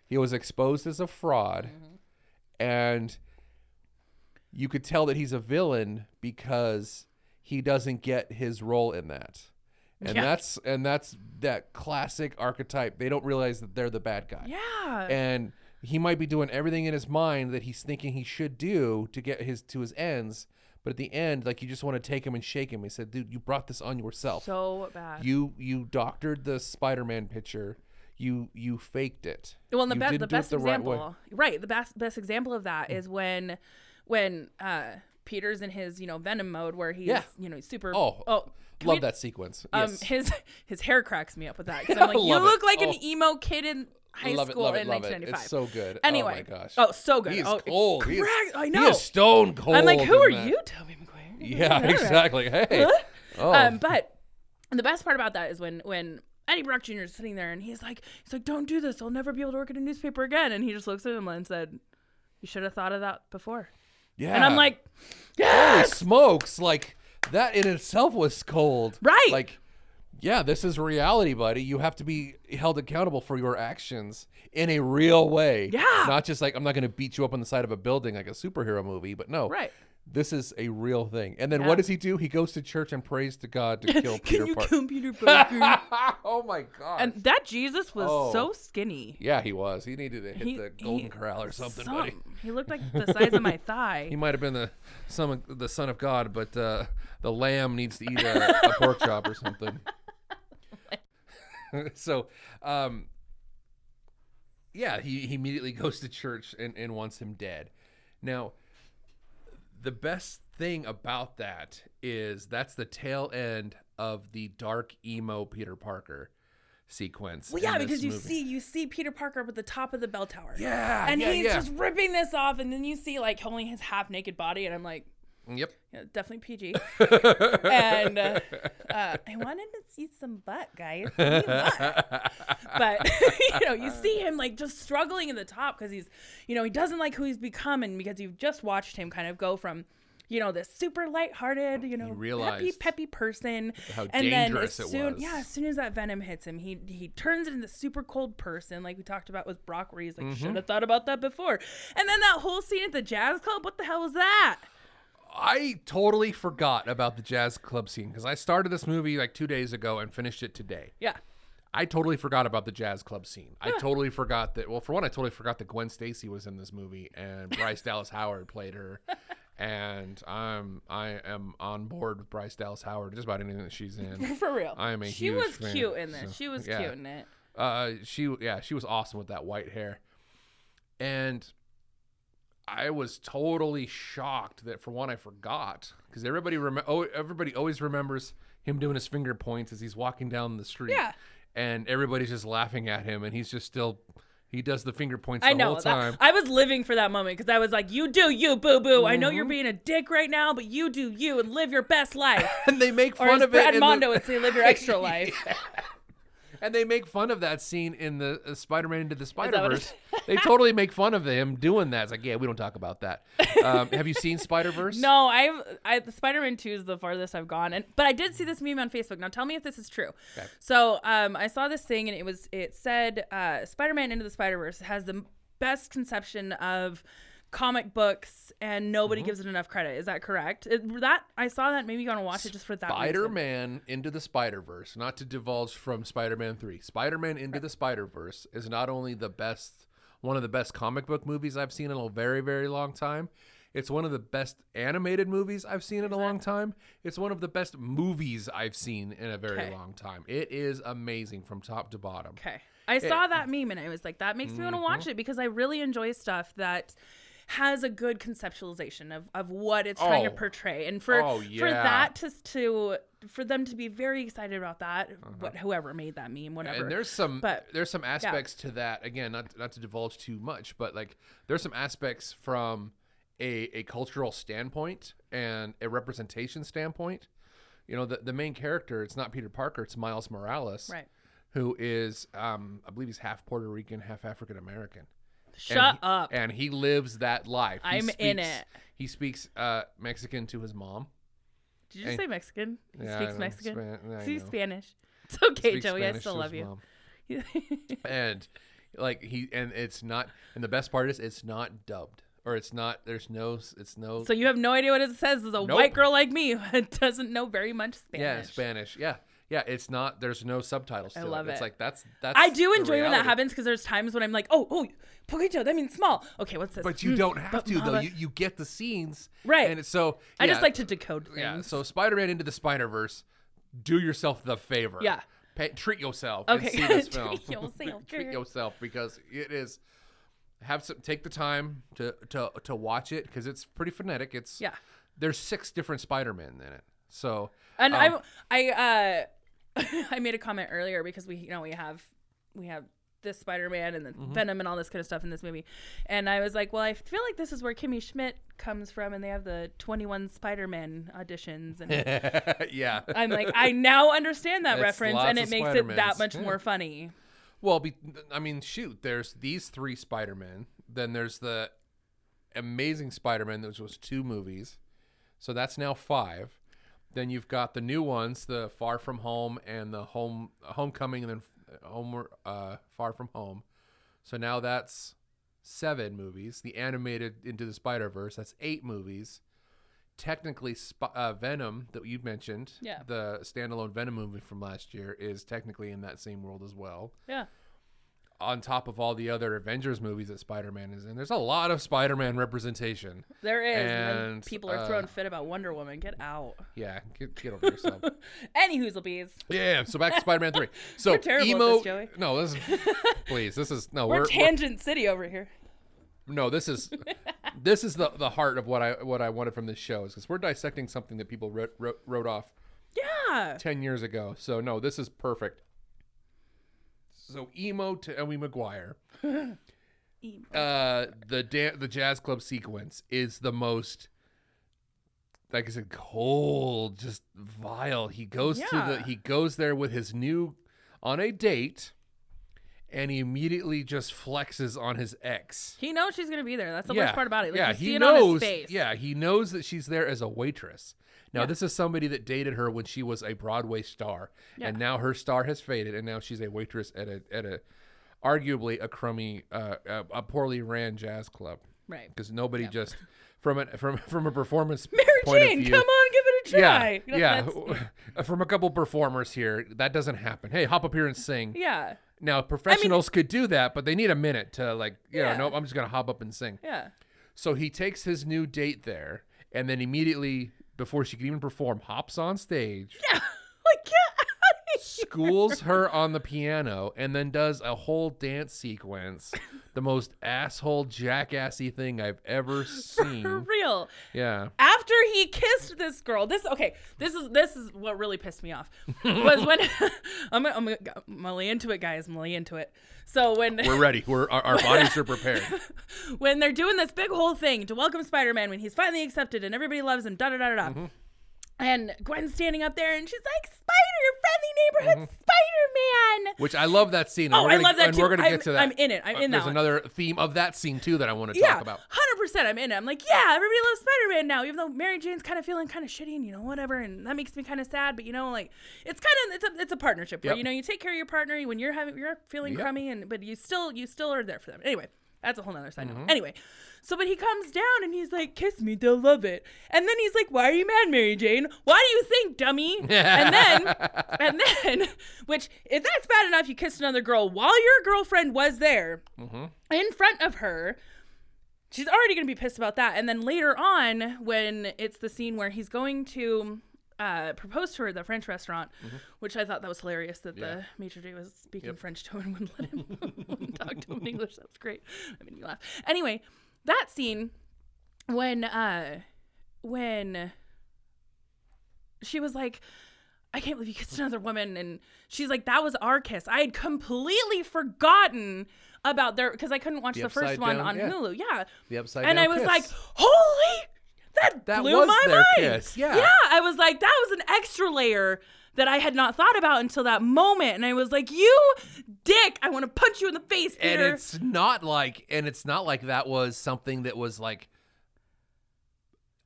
He was exposed as a fraud, mm-hmm. and you could tell that he's a villain because he doesn't get his role in that. And yeah. that's and that's that classic archetype. They don't realize that they're the bad guy. Yeah. And he might be doing everything in his mind that he's thinking he should do to get his to his ends, but at the end, like, you just want to take him and shake him. He said, dude, you brought this on yourself. So bad. You you doctored the Spider-Man picture. You you faked it. Well, and the, be- the best the example. Right, right. The best best example of that mm-hmm. is when when uh Peter's in his, you know, Venom mode where he's, yeah. you know, he's super. Oh, oh love we, that sequence. Um, yes. His his hair cracks me up with that because I'm like, you it. look like oh. an emo kid in high love school it, love in it, nineteen ninety-five. It's so good. Anyway, oh my gosh. Oh, so good. He's oh, cold. He is, I know. He is stone cold. I'm like, who are that. you, Tobey Maguire? Yeah, exactly. Hey. Huh? Oh. Um, but the best part about that is when when Eddie Brock Junior is sitting there and he's like, he's like, don't do this. I'll never be able to work at a newspaper again. And he just looks at him and said, you should have thought of that before. Yeah. And I'm like, yes! Holy smokes. Like, that in itself was cold. Right. Like, yeah, this is reality, buddy. You have to be held accountable for your actions in a real way. Yeah. Not just like, I'm not going to beat you up on the side of a building like a superhero movie, but no. Right. This is a real thing. And then yeah. what does he do? He goes to church and prays to God to kill Peter Parker. Can you kill Peter Parker? Oh, my God. And that Jesus was oh. so skinny. Yeah, he was. He needed to hit he, the Golden he, Corral or something, some, buddy. He looked like the size of my thigh. He might have been the son of, the son of God, but uh, the lamb needs to eat a, a pork chop or something. So, um, yeah, he, he immediately goes to church and, and wants him dead. Now, the best thing about that is that's the tail end of the dark emo Peter Parker sequence. Well, yeah, because you movie. see you see Peter Parker up at the top of the bell tower. Yeah, and yeah, he's yeah. just ripping this off, and then you see like only his half naked body, and I'm like, yep, yeah, definitely P G. And uh, uh, I wanted to see some butt, guys, some butt. But you know, you see him like just struggling in the top because he's, you know, he doesn't like who he's become, and because you've just watched him kind of go from, you know, this super lighthearted, you know, peppy, peppy person, how and dangerous then as soon, it was. Yeah, as soon as that venom hits him, he he turns into this super cold person, like we talked about with Brock, where he's like, mm-hmm. should have thought about that before. And then that whole scene at the jazz club, what the hell was that? I totally forgot about the jazz club scene because I started this movie like two days ago and finished it today. Yeah. I totally forgot about the jazz club scene. Yeah. I totally forgot that. Well, for one, I totally forgot that Gwen Stacy was in this movie and Bryce Dallas Howard played her. And I'm I am on board with Bryce Dallas Howard, just about anything that she's in. For real. I am a she huge fan. She was cute in this. So, she was yeah. cute in it. Uh, she Yeah, she was awesome with that white hair. And I was totally shocked that, for one, I forgot because everybody rem- oh, everybody always remembers him doing his finger points as he's walking down the street. Yeah. And everybody's just laughing at him, and he's just still he does the finger points the I know, whole time. That, I was living for that moment because I was like, "You do you, boo boo. Mm-hmm. I know you're being a dick right now, but you do you and live your best life." And they make fun or as of Brad it. Brad Mondo the- would say, "Live your extra life." Yeah. And they make fun of that scene in the uh, Spider-Man Into the Spider-Verse. They totally make fun of him doing that. It's like, yeah, we don't talk about that. Um, have you seen Spider-Verse? No, I've I, Spider-Man two is the farthest I've gone, and but I did see this meme on Facebook. Now tell me if this is true. Okay. So um, I saw this thing, and it was it said uh, Spider-Man Into the Spider-Verse has the best conception of comic books, and nobody mm-hmm. gives it enough credit. Is that correct? It, that I saw that maybe you gonna watch it just for that. Spider-Man reason. Into the Spider-Verse, not to divulge from Spider-Man three. Spider-Man Into right. the Spider-Verse is not only the best, one of the best comic book movies I've seen in a very, very long time. It's one of the best animated movies I've seen in exactly. a long time. It's one of the best movies I've seen in a very okay. long time. It is amazing from top to bottom. Okay, I it, saw that meme and I was like, that makes mm-hmm. me want to watch it because I really enjoy stuff that has a good conceptualization of, of what it's trying oh. to portray. And for oh, yeah. for that to, to for them to be very excited about that, uh-huh. what whoever made that meme, whatever. And there's some but, there's some aspects yeah. to that. Again, not not to divulge too much, but like there's some aspects from a, a cultural standpoint and a representation standpoint. You know, the, the main character, it's not Peter Parker, it's Miles Morales, right? Who is, um, I believe he's half Puerto Rican, half African American. Shut and he, up. And he lives that life. He I'm speaks, in it. He speaks uh, Mexican to his mom. Did you and, say Mexican? He yeah, speaks Mexican. Span- I He's know. Spanish. It's okay, speaks Joey. Spanish I still love you. And like he, and it's not. And the best part is, it's not dubbed, or it's not. There's no. It's no. So you have no idea what it says. As a nope. white girl like me who doesn't know very much Spanish. Yeah, Spanish. Yeah. Yeah, it's not. There's no subtitles. I to love it. it. It's like that's that's. I do enjoy reality. When that happens because there's times when I'm like, oh, oh, poquito. That means small. Okay, what's this? But you mm, don't have to mama. Though. You, you get the scenes, right? And it's so yeah, I just like to decode things. Yeah. So Spider-Man Into the Spider-Verse. Do yourself the favor. Yeah. Pay, treat yourself. Okay. And see this film. Treat yourself. Treat yourself because it is. Have some. Take the time to to to watch it because it's pretty frenetic. It's yeah. There's six different Spider-Men in it. So and um, I I uh. I made a comment earlier because we, you know, we have, we have this Spider-Man and then mm-hmm. Venom and all this kind of stuff in this movie. And I was like, well, I feel like this is where Kimmy Schmidt comes from and they have the twenty-one Spider-Man auditions. And yeah. I'm like, I now understand that it's reference and it makes Spider-Mans. It that much yeah. more funny. Well, be, I mean, shoot, there's these three Spider-Men. Then there's the Amazing Spider-Man, which was two movies. So that's now five. Then you've got the new ones, the Far From Home and the home Homecoming and then home, uh, Far From Home. So now that's seven movies. The animated Into the Spider-Verse, that's eight movies. Technically, uh, Venom, that you mentioned, yeah. the standalone Venom movie from last year, is technically in that same world as well. Yeah. On top of all the other Avengers movies that Spider-Man is in, there's a lot of Spider-Man representation. There is. And, and people are throwing uh, fit about Wonder Woman. Get out. Yeah, get, get over yourself. Any who's a bees. Yeah, so back to Spider-Man three. So we're terrible emo, at this, Joey. No, this is, please, this is, no. We're, we're Tangent we're, City over here. No, this is, this is the, the heart of what I what I wanted from this show is because we're dissecting something that people wrote, wrote, wrote off yeah. ten years ago. So no, this is perfect. So emo to Tobey Maguire, emo. Uh, the da- the jazz club sequence is the most, like I said, cold, just vile. He goes yeah. to the he goes there with his new, on a date, and he immediately just flexes on his ex. He knows she's gonna be there. That's the yeah. worst part about it. Like, yeah, you see he it knows. On his face. Yeah, he knows that she's there as a waitress. Now, yeah. this is somebody that dated her when she was a Broadway star, yeah. and now her star has faded, and now she's a waitress at a at a, arguably a crummy, uh, a, a poorly ran jazz club. Right. Because nobody yep. just from an from from a performance Mary point Jane, of view, come on, give it a try. Yeah, you know, yeah. From a couple performers here, that doesn't happen. Hey, hop up here and sing. Yeah. Now professionals I mean, could do that, but they need a minute to like, you yeah. know, no, I'm just gonna hop up and sing. Yeah. So he takes his new date there, and then immediately. Before she can even perform, hops on stage. Yeah, like get out of here. Schools her on the piano and then does a whole dance sequence. The most asshole jackassy thing I've ever seen. For real. Yeah. After he kissed this girl, this okay. This is this is what really pissed me off was when I'm I'm really into it, guys. I'm really into it. So when we're ready, we're our, our bodies are prepared. When they're doing this big whole thing to welcome Spider-Man when he's finally accepted and everybody loves him, da da da da da. Mm-hmm. And Gwen's standing up there and she's like, "Spider, friendly neighborhood mm-hmm. Spider-Man." Which I love that scene. Oh, gonna, I love that and too. And we're gonna I'm, get to that. I'm in it. I'm in uh, that. There's one. Another theme of that scene too that I want to yeah, talk about. one hundred percent I'm in it. I'm like, yeah, everybody loves Spider-Man now, even though Mary Jane's kind of feeling kind of shitty and you know whatever, and that makes me kind of sad. But you know, like it's kind of it's a it's a partnership where yep. you know you take care of your partner when you're having you're feeling yep. crummy, and but you still you still are there for them anyway. That's a whole nother side mm-hmm. note. Anyway, so but he comes down and he's like, "Kiss me, they'll love it." And then he's like, "Why are you mad, Mary Jane? Why do you think, dummy?" and then, and then, which if that's bad enough, you kissed another girl while your girlfriend was there mm-hmm. in front of her. She's already gonna be pissed about that. And then later on, when it's the scene where he's going to uh, propose to her at the French restaurant, mm-hmm. which I thought that was hilarious that yeah. the maitre d' was speaking yep. French to her and wouldn't let him wouldn't talk to him in English. That was great. That made me laugh. Anyway, that scene when uh, when she was like, "I can't believe you kissed another woman," and she's like, "That was our kiss. I had completely forgotten about their, because I couldn't watch the, the first one down, on yeah. Hulu. Yeah. The upside and down. And I was kiss. like, holy, that, that blew was my their mind. Kiss. Yeah. Yeah. I was like, that was an extra layer that I had not thought about until that moment. And I was like, you dick, I want to punch you in the face, Peter. And it's not like, and it's not like that was something that was like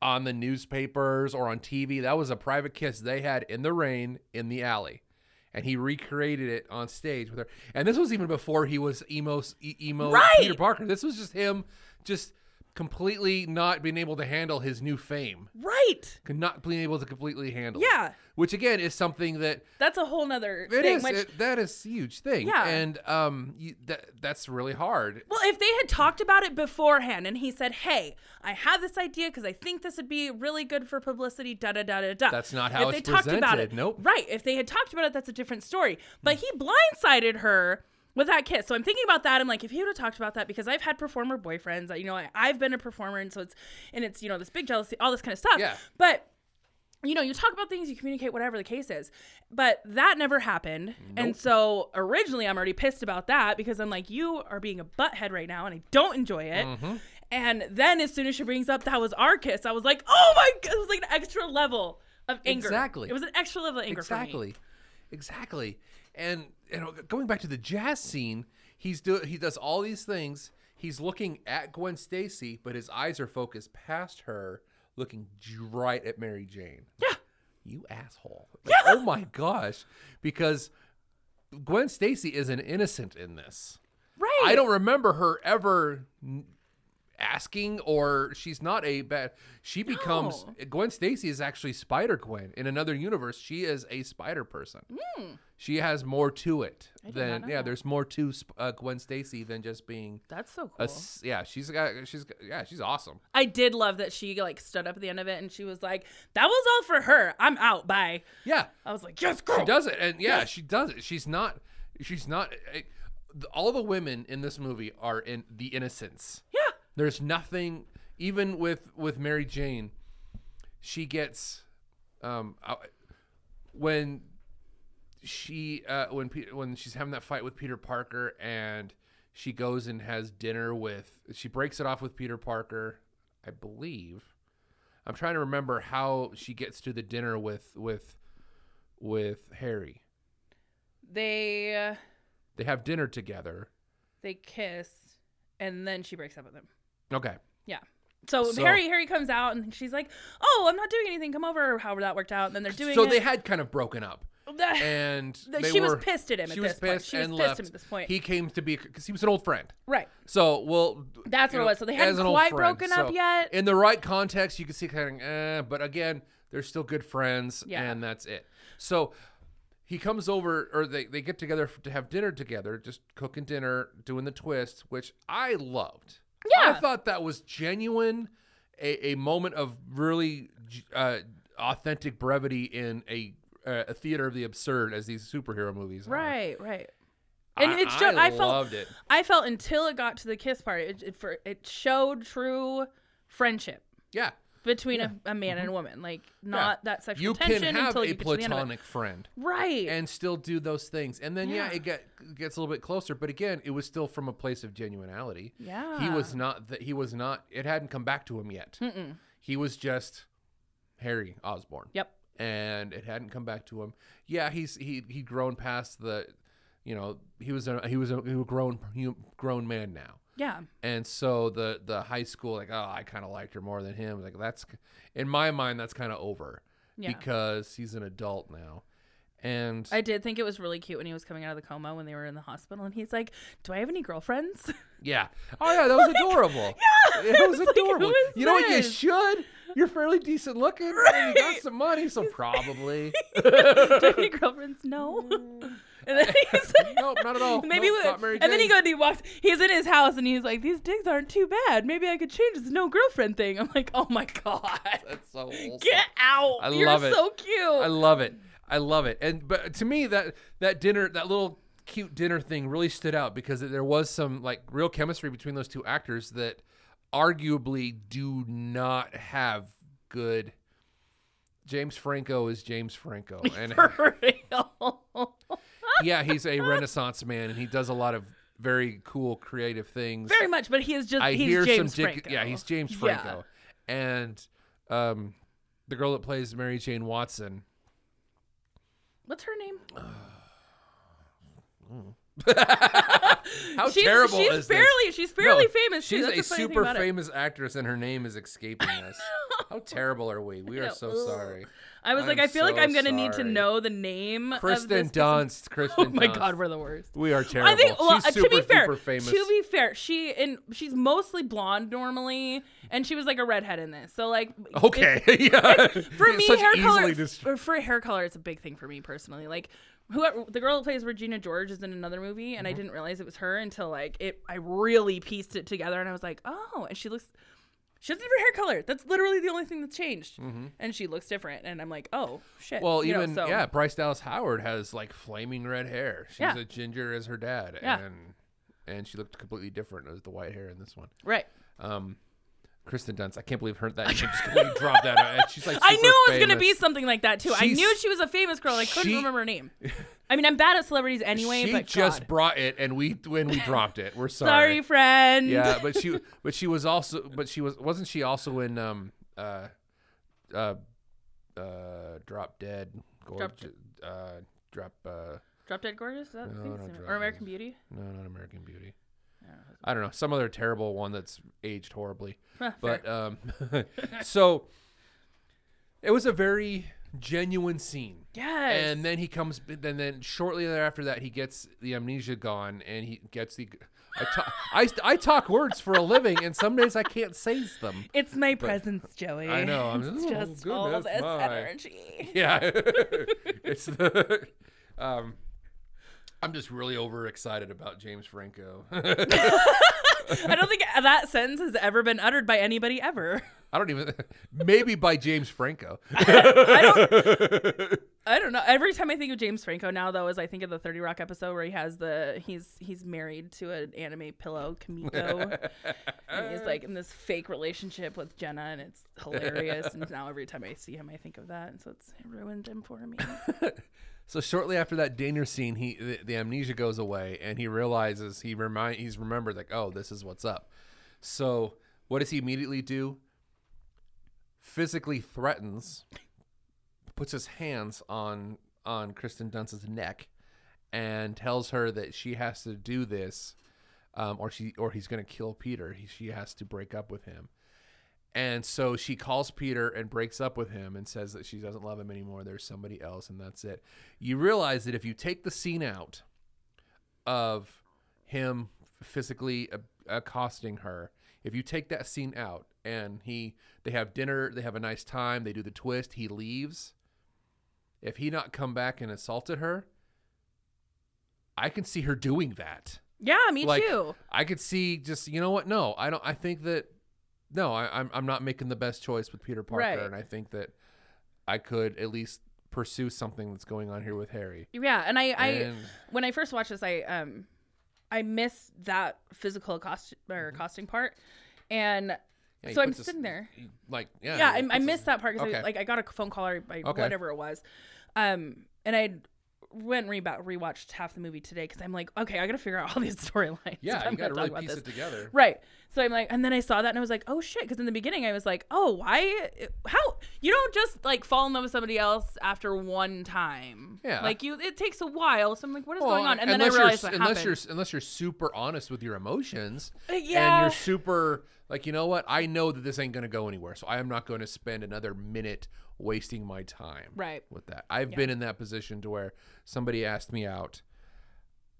on the newspapers or on T V. That was a private kiss they had in the rain in the alley. And he recreated it on stage with her. And this was even before he was emo, emo right. Peter Parker. This was just him just completely not being able to handle his new fame. Right. Not being able to completely handle yeah. it. Which, again, is something that... That's a whole nother it thing. Is, which, it, that is a huge thing. Yeah. And um, you, that, that's really hard. Well, if they had talked about it beforehand and he said, hey, I have this idea because I think this would be really good for publicity, da-da-da-da-da. That's not how if it's they presented. Talked about it, nope. Right. If they had talked about it, that's a different story. But he blindsided her with that kiss. So I'm thinking about that. I'm like, if he would have talked about that, because I've had performer boyfriends. You know, I, I've been a performer, and so it's, and it's, you know, this big jealousy, all this kind of stuff. Yeah. But... you know, you talk about things, you communicate, whatever the case is, but that never happened. Nope. And so originally I'm already pissed about that because I'm like, you are being a butthead right now and I don't enjoy it. Mm-hmm. And then as soon as she brings up, that was our kiss, I was like, oh my God, it was like an extra level of anger. Exactly. It was an extra level of anger exactly. for me. Exactly. Exactly. And, you know, going back to the jazz scene, he's do he does all these things. He's looking at Gwen Stacy, but his eyes are focused past her, looking right at Mary Jane. Yeah. You asshole. Like, yeah. Oh my gosh. Because Gwen Stacy is an innocent in this. Right. I don't remember her ever asking, or she's not a bad, she becomes, no. Gwen Stacy is actually Spider-Gwen. In another universe, she is a spider person. Mm. She has more to it than, yeah, there's more to uh, Gwen Stacy than just being. That's so cool. A, yeah, she's got, she's, yeah, she's awesome. I did love that she like stood up at the end of it and she was like, that was all for her. I'm out. Bye. Yeah. I was like, yes, girl. She does it. And yeah, yes. she does it. She's not, she's not, all the women in this movie are in the innocence. Yeah. There's nothing, even with, with Mary Jane, she gets, um, when she, uh, when, Pe- when she's having that fight with Peter Parker and she goes and has dinner with, she breaks it off with Peter Parker, I believe. I'm trying to remember how she gets to the dinner with, with, with Harry. They, uh, they have dinner together. They kiss and then she breaks up with him. Okay. Yeah. So, so Harry Harry comes out and she's like, "Oh, I'm not doing anything. Come over." However that worked out. And then they're doing. So it. They had kind of broken up. And they she were, was pissed at him. She at was this pissed point. She and was pissed left. Him at this point. He came to be because he was an old friend. Right. So well. That's what know, it was. So they hadn't quite friend, broken up so yet. In the right context, you can see kind of, eh, but again, they're still good friends, yeah. and that's it. So. He comes over, or they, they get together to have dinner together, just cooking dinner, doing the twist, which I loved. Yeah. I thought that was genuine, a, a moment of really uh, authentic brevity in a, uh, a theater of the absurd, as these superhero movies are. Right, right. And I, it's just, I, I felt, loved it. I felt until it got to the kiss part, it it, for, it showed true friendship. Yeah. Between yeah. a, a man mm-hmm. and a woman, like not yeah. that sexual you tension can have until you a get platonic to the end of it. Friend, right? And still do those things, and then yeah, yeah it, get, it gets a little bit closer. But again, it was still from a place of genuinality. Yeah, he was not that. He was not. It hadn't come back to him yet. Mm-mm. He was just Harry Osborn. Yep, and it hadn't come back to him. Yeah, he's he he'd grown past the, you know, he was a he was a, he was a grown he was a grown man now. Yeah. And so the, the high school, like, oh, I kind of liked her more than him. Like, that's, in my mind, that's kind of over yeah. because he's an adult now. And I did think it was really cute when he was coming out of the coma when they were in the hospital and he's like, do I have any girlfriends? Yeah. Oh, yeah, that was like, adorable. Yeah. It was, was adorable. Like, you know this? What you should? You're fairly decent looking. Right. And you got some money, so probably. Do I have any girlfriends? No. And then he's nope, not at all. Maybe nope, not Mary Jane. And then he goes and he walks. He's in his house and he's like, "These digs aren't too bad. Maybe I could change this no girlfriend thing." I'm like, "Oh my god, that's so wholesome. Get out! I You're love it. So cute. I love it. I love it." And but to me, that that dinner, that little cute dinner thing, really stood out because there was some like real chemistry between those two actors that arguably do not have good. James Franco is James Franco, and for real. Yeah, he's a Renaissance man, and he does a lot of very cool, creative things. Very much, but he is just, I he's hear James some Franco. Dick, yeah, he's James Franco. Yeah. And um, the girl that plays Mary Jane Watson. What's her name? Uh, oh. How she's, terrible she's is barely, this? She's barely no, famous. She's a super famous it. actress, and her name is escaping us. How terrible are we? We are so Ugh. sorry. I was I'm like, I feel so like I'm going to need to know the name Kristen of this Dunst. Kristen Dunst. Oh, my Dunst. God, we're the worst. We are terrible. I think, well, she's super, to be fair, super famous. To be fair, she and she's mostly blonde normally, and she was like a redhead in this. So, like, okay. It's, yeah. it's, for me, hair color, dist- for hair color, it's a big thing for me personally. Like, Who the girl that plays Regina George is in another movie, and mm-hmm. I didn't realize it was her until like it. I really pieced it together, and I was like, "Oh!" And she looks, she doesn't have her hair color. That's literally the only thing that's changed, mm-hmm. and she looks different. And I'm like, "Oh shit!" Well, you even know, so. yeah, Bryce Dallas Howard has like flaming red hair. She's yeah. a ginger as her dad, yeah. and and she looked completely different as the white hair in this one, right? Um, Kristen Dunst, I can't believe her that she just completely dropped that out. She's like, I knew it was going to be something like that, too. She's, I knew she was a famous girl. I couldn't she, remember her name. I mean, I'm bad at celebrities anyway, she but She just God. brought it, and we when we dropped it. We're sorry. Sorry, friend. Yeah, but she but she was also, but she was, wasn't she also in um uh uh uh Drop Dead Gorgeous? Drop, uh, drop, uh, Drop Dead Gorgeous? Is that no, no, drop or American Beauty? No, not American Beauty. I don't know, some other terrible one that's aged horribly. Huh, but um, so it was a very genuine scene. Yes. And then he comes, and then shortly thereafter that, he gets the amnesia gone, and he gets the. I talk, I, I talk words for a living, and some days I can't say them. It's my but presence, Joey. I know. I'm it's just, oh, just all this my. energy. Yeah. It's the. Um, I'm just really overexcited about James Franco. I don't think that sentence has ever been uttered by anybody ever. I don't even, maybe by James Franco. I, I, don't, I don't know. Every time I think of James Franco now, though, is I think of the thirty Rock episode where he has the, he's he's married to an anime pillow, Kamiko. And he's like in this fake relationship with Jenna, and it's hilarious. And now every time I see him, I think of that. And so it's it ruined him for me. So shortly after that diner scene, he the, the amnesia goes away, and he realizes he remind he's remembered like, oh, this is what's up. So what does he immediately do? Physically threatens, puts his hands on on Kristen Dunst's neck, and tells her that she has to do this, um, or she or he's going to kill Peter. He, she has to break up with him. And so she calls Peter and breaks up with him and says that she doesn't love him anymore. There's somebody else, and that's it. You realize that if you take the scene out of him physically accosting her, if you take that scene out and he, they have dinner, they have a nice time, they do the twist, he leaves. If he not come back and assaulted her, I can see her doing that. Yeah, me like, too. I could see just, you know what? No, I don't. I think that. No, I, I'm I'm not making the best choice with Peter Parker, right. And I think that I could at least pursue something that's going on here with Harry. Yeah, and I, and... I when I first watched this, I um I missed that physical cost or costing part, and yeah, so I'm sitting this, there like yeah yeah I, I missed his... that part because okay. like I got a phone call or I, okay. whatever it was, um and I went re- rewatched half the movie today because I'm like, okay, I gotta figure out all these storylines. Yeah, you gotta really piece this. it together. Right. So I'm like, and then I saw that and I was like, oh shit, because in the beginning I was like, oh, why? How? You don't just like fall in love with somebody else after one time. Yeah. Like you, it takes a while. So I'm like, what is well, going on? And then I realized that unless happened. You're unless you're super honest with your emotions, uh, yeah, and you're super like, you know what? I know that this ain't gonna go anywhere, so I am not going to spend another minute wasting my time right with that. I've yeah. been in that position to where somebody asked me out,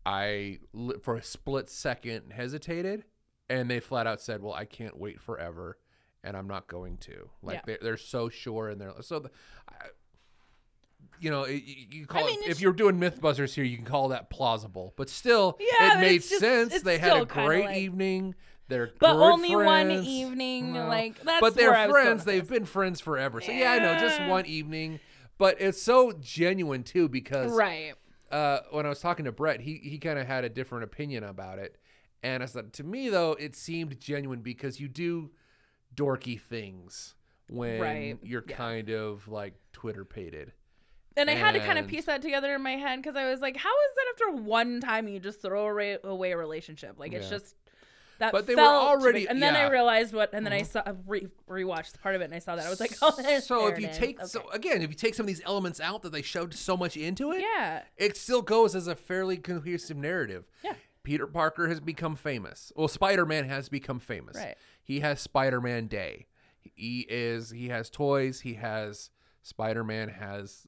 I for a split second hesitated, and they flat out said, well, I can't wait forever, and I'm not going to, like, yeah. they're, they're so sure, and they're so the, I, you know it, you call I mean, it, if you're doing Mythbusters here, you can call that plausible, but still yeah, it made just, sense they had a great like... evening. They're but only friends. one evening, no. like that's but they're where friends. I was going They've been friends forever, so yeah, I know, just one evening. But it's so genuine too, because right. Uh, when I was talking to Brett, he he kind of had a different opinion about it, and I said to me though, it seemed genuine because you do dorky things when right. you're yeah. kind of like Twitter-pated, And I had to kind of piece that together in my head because I was like, how is that after one time you just throw away, away a relationship? Like, it's yeah. just that but they felt were already. And then yeah. I realized what, and then mm-hmm. I saw re- rewatched part of it, and I saw that I was like, oh, there's so there if you take okay. so again, if you take some of these elements out that they shoved so much into it, yeah, it still goes as a fairly cohesive narrative. Yeah, Peter Parker has become famous. Well, Spider-Man has become famous. Right, he has Spider-Man Day. He is. He has toys. He has Spider-Man has.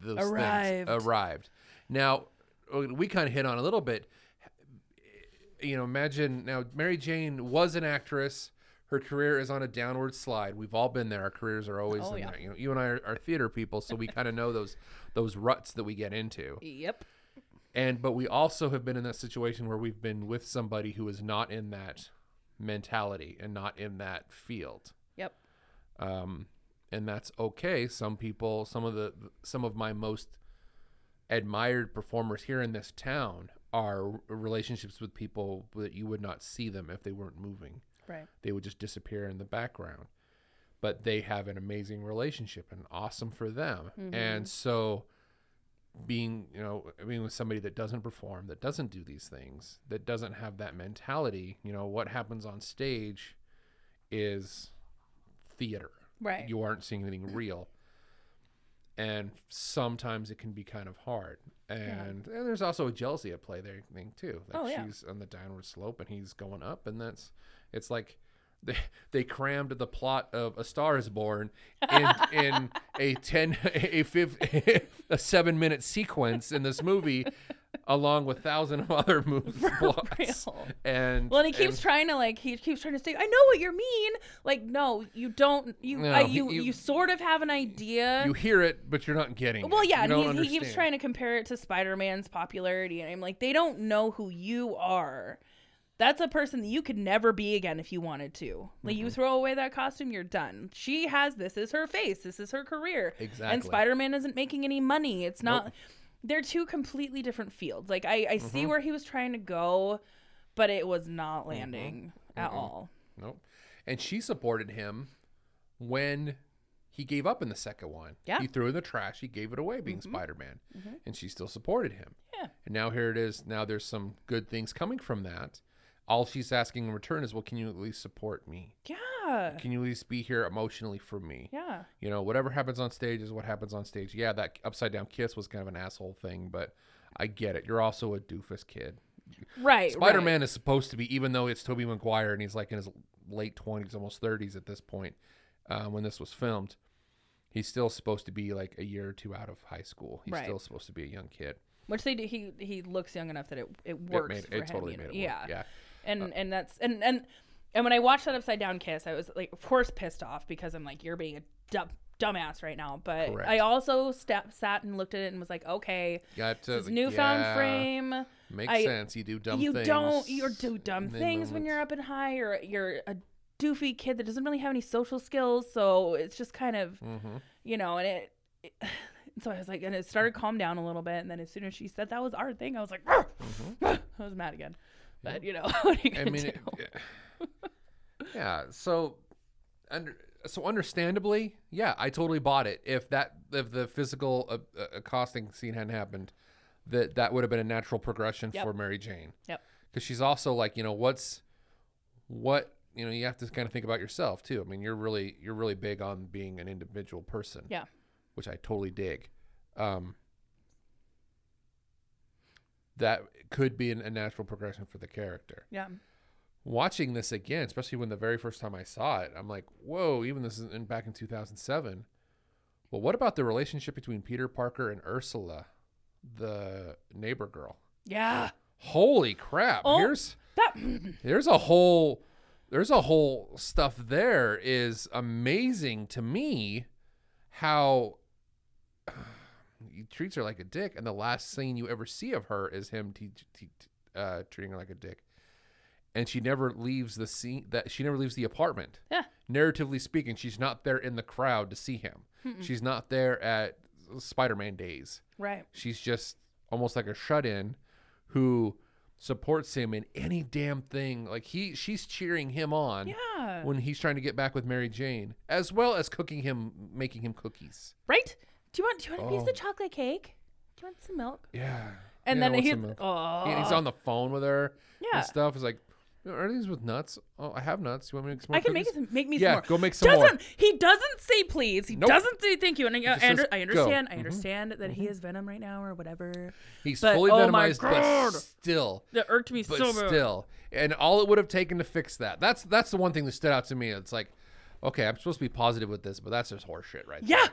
Those arrived. things arrived. Now, we kind of hit on a little bit. You know, imagine now Mary Jane was an actress. Her career is on a downward slide. We've all been there. Our careers are always oh, in yeah. there. You know, you and I are, are theater people, so we kind of know those those ruts that we get into. Yep. And but we also have been in that situation where we've been with somebody who is not in that mentality and not in that field. Yep. Um And that's okay. Some people, some of the, some of my most admired performers here in this town are relationships with people that you would not see them if they weren't moving. Right. They would just disappear in the background, but they have an amazing relationship and awesome for them. Mm-hmm. And so being, you know, being with somebody that doesn't perform, that doesn't do these things, that doesn't have that mentality, you know, what happens on stage is theater. Right. You aren't seeing anything real. And sometimes it can be kind of hard. And, yeah. and there's also a jealousy at play there, I think, too. Like oh, yeah. she's on the downward slope and he's going up. And that's, it's like they, they crammed the plot of A Star is Born in, in a ten, a, five, a seven minute sequence in this movie. Along with thousands of other movies, and well, and he keeps and, trying to like he keeps trying to say, "I know what you mean." Like, no, you don't. You no, uh, you, he, you you sort of have an idea. You hear it, but you're not getting. Well, it. yeah, and he, he keeps trying to compare it to Spider-Man's popularity, and I'm like, they don't know who you are. That's a person that you could never be again if you wanted to. Like mm-hmm. you throw away that costume, you're done. She has this is her face. This is her career. Exactly. And Spider-Man isn't making any money. It's not. Nope. They're two completely different fields. Like, I, I mm-hmm. see where he was trying to go, but it was not landing mm-hmm. at mm-hmm. all. Nope. And she supported him when he gave up in the second one. Yeah. He threw in the trash. He gave it away being mm-hmm. Spider-Man. Mm-hmm. And she still supported him. Yeah. And now here it is. Now there's some good things coming from that. All she's asking in return is, well, can you at least support me? Yeah. Can you at least be here emotionally for me? Yeah. You know, whatever happens on stage is what happens on stage. Yeah, that upside down kiss was kind of an asshole thing, but I get it. You're also a doofus kid. Right. Spider-Man right. is supposed to be, even though it's Tobey Maguire and he's like in his late twenties, almost thirties at this point uh, when this was filmed, he's still supposed to be like a year or two out of high school. He's right. still supposed to be a young kid. Which they do. He, he looks young enough that it, it works it made, for it him. Totally you know? made it work. Yeah. yeah. And uh, and that's and, and and when I watched that upside down kiss, I was like, of course, pissed off because I'm like, you're being a dumb dumbass right now. But correct. I also st- sat and looked at it and was like, okay, got to, this newfound yeah, frame makes I, sense. You do dumb. You things. don't. You do dumb things moments. when you're up and high. You're you're a doofy kid that doesn't really have any social skills. So it's just kind of mm-hmm. you know, and it, it. So I was like, and it started to calm down a little bit, and then as soon as she said that was our thing, I was like, mm-hmm. I was mad again. But, you know, what are you I mean, do? It, yeah. So, under, so understandably, yeah, I totally bought it. If that, if the physical accosting scene hadn't happened, that that would have been a natural progression yep. for Mary Jane. Yep. Because she's also like, you know, what's, what, you know, you have to kind of think about yourself too. I mean, you're really, you're really big on being an individual person. Yeah. Which I totally dig. Um. That could be an, a natural progression for the character. Yeah. Watching this again, especially when the very first time I saw it, I'm like, whoa, even this is in, back in two thousand seven. Well, what about the relationship between Peter Parker and Ursula, the neighbor girl? Yeah. Like, holy crap. Oh, here's that... There's a whole, there's a whole stuff there is amazing to me how... He treats her like a dick, and the last scene you ever see of her is him te- te- uh, treating her like a dick, and she never leaves the scene. That she never leaves the apartment. Yeah. Narratively speaking, she's not there in the crowd to see him. Mm-mm. She's not there at Spider-Man days. Right. She's just almost like a shut-in who supports him in any damn thing. Like he, she's cheering him on. Yeah. When he's trying to get back with Mary Jane, as well as cooking him, making him cookies. Right. Do you want? Do you want oh. a piece of chocolate cake? Do you want some milk? Yeah. And yeah, then he, oh. he, he's on the phone with her. Yeah. And stuff is like, are these with nuts? Oh, I have nuts. You want me to make some more? I can cookies? make some. Make me yeah, some more. Yeah, go make some doesn't, more. He doesn't say please. He nope. doesn't say thank you. And I, I, says, I understand. Go. I understand mm-hmm. that mm-hmm. he is Venom right now or whatever. He's but, fully oh venomized, but still. That irked me but so much. Still, and all it would have taken to fix that. That's that's the one thing that stood out to me. It's like, okay, I'm supposed to be positive with this, but that's just horseshit, right? Yeah. There.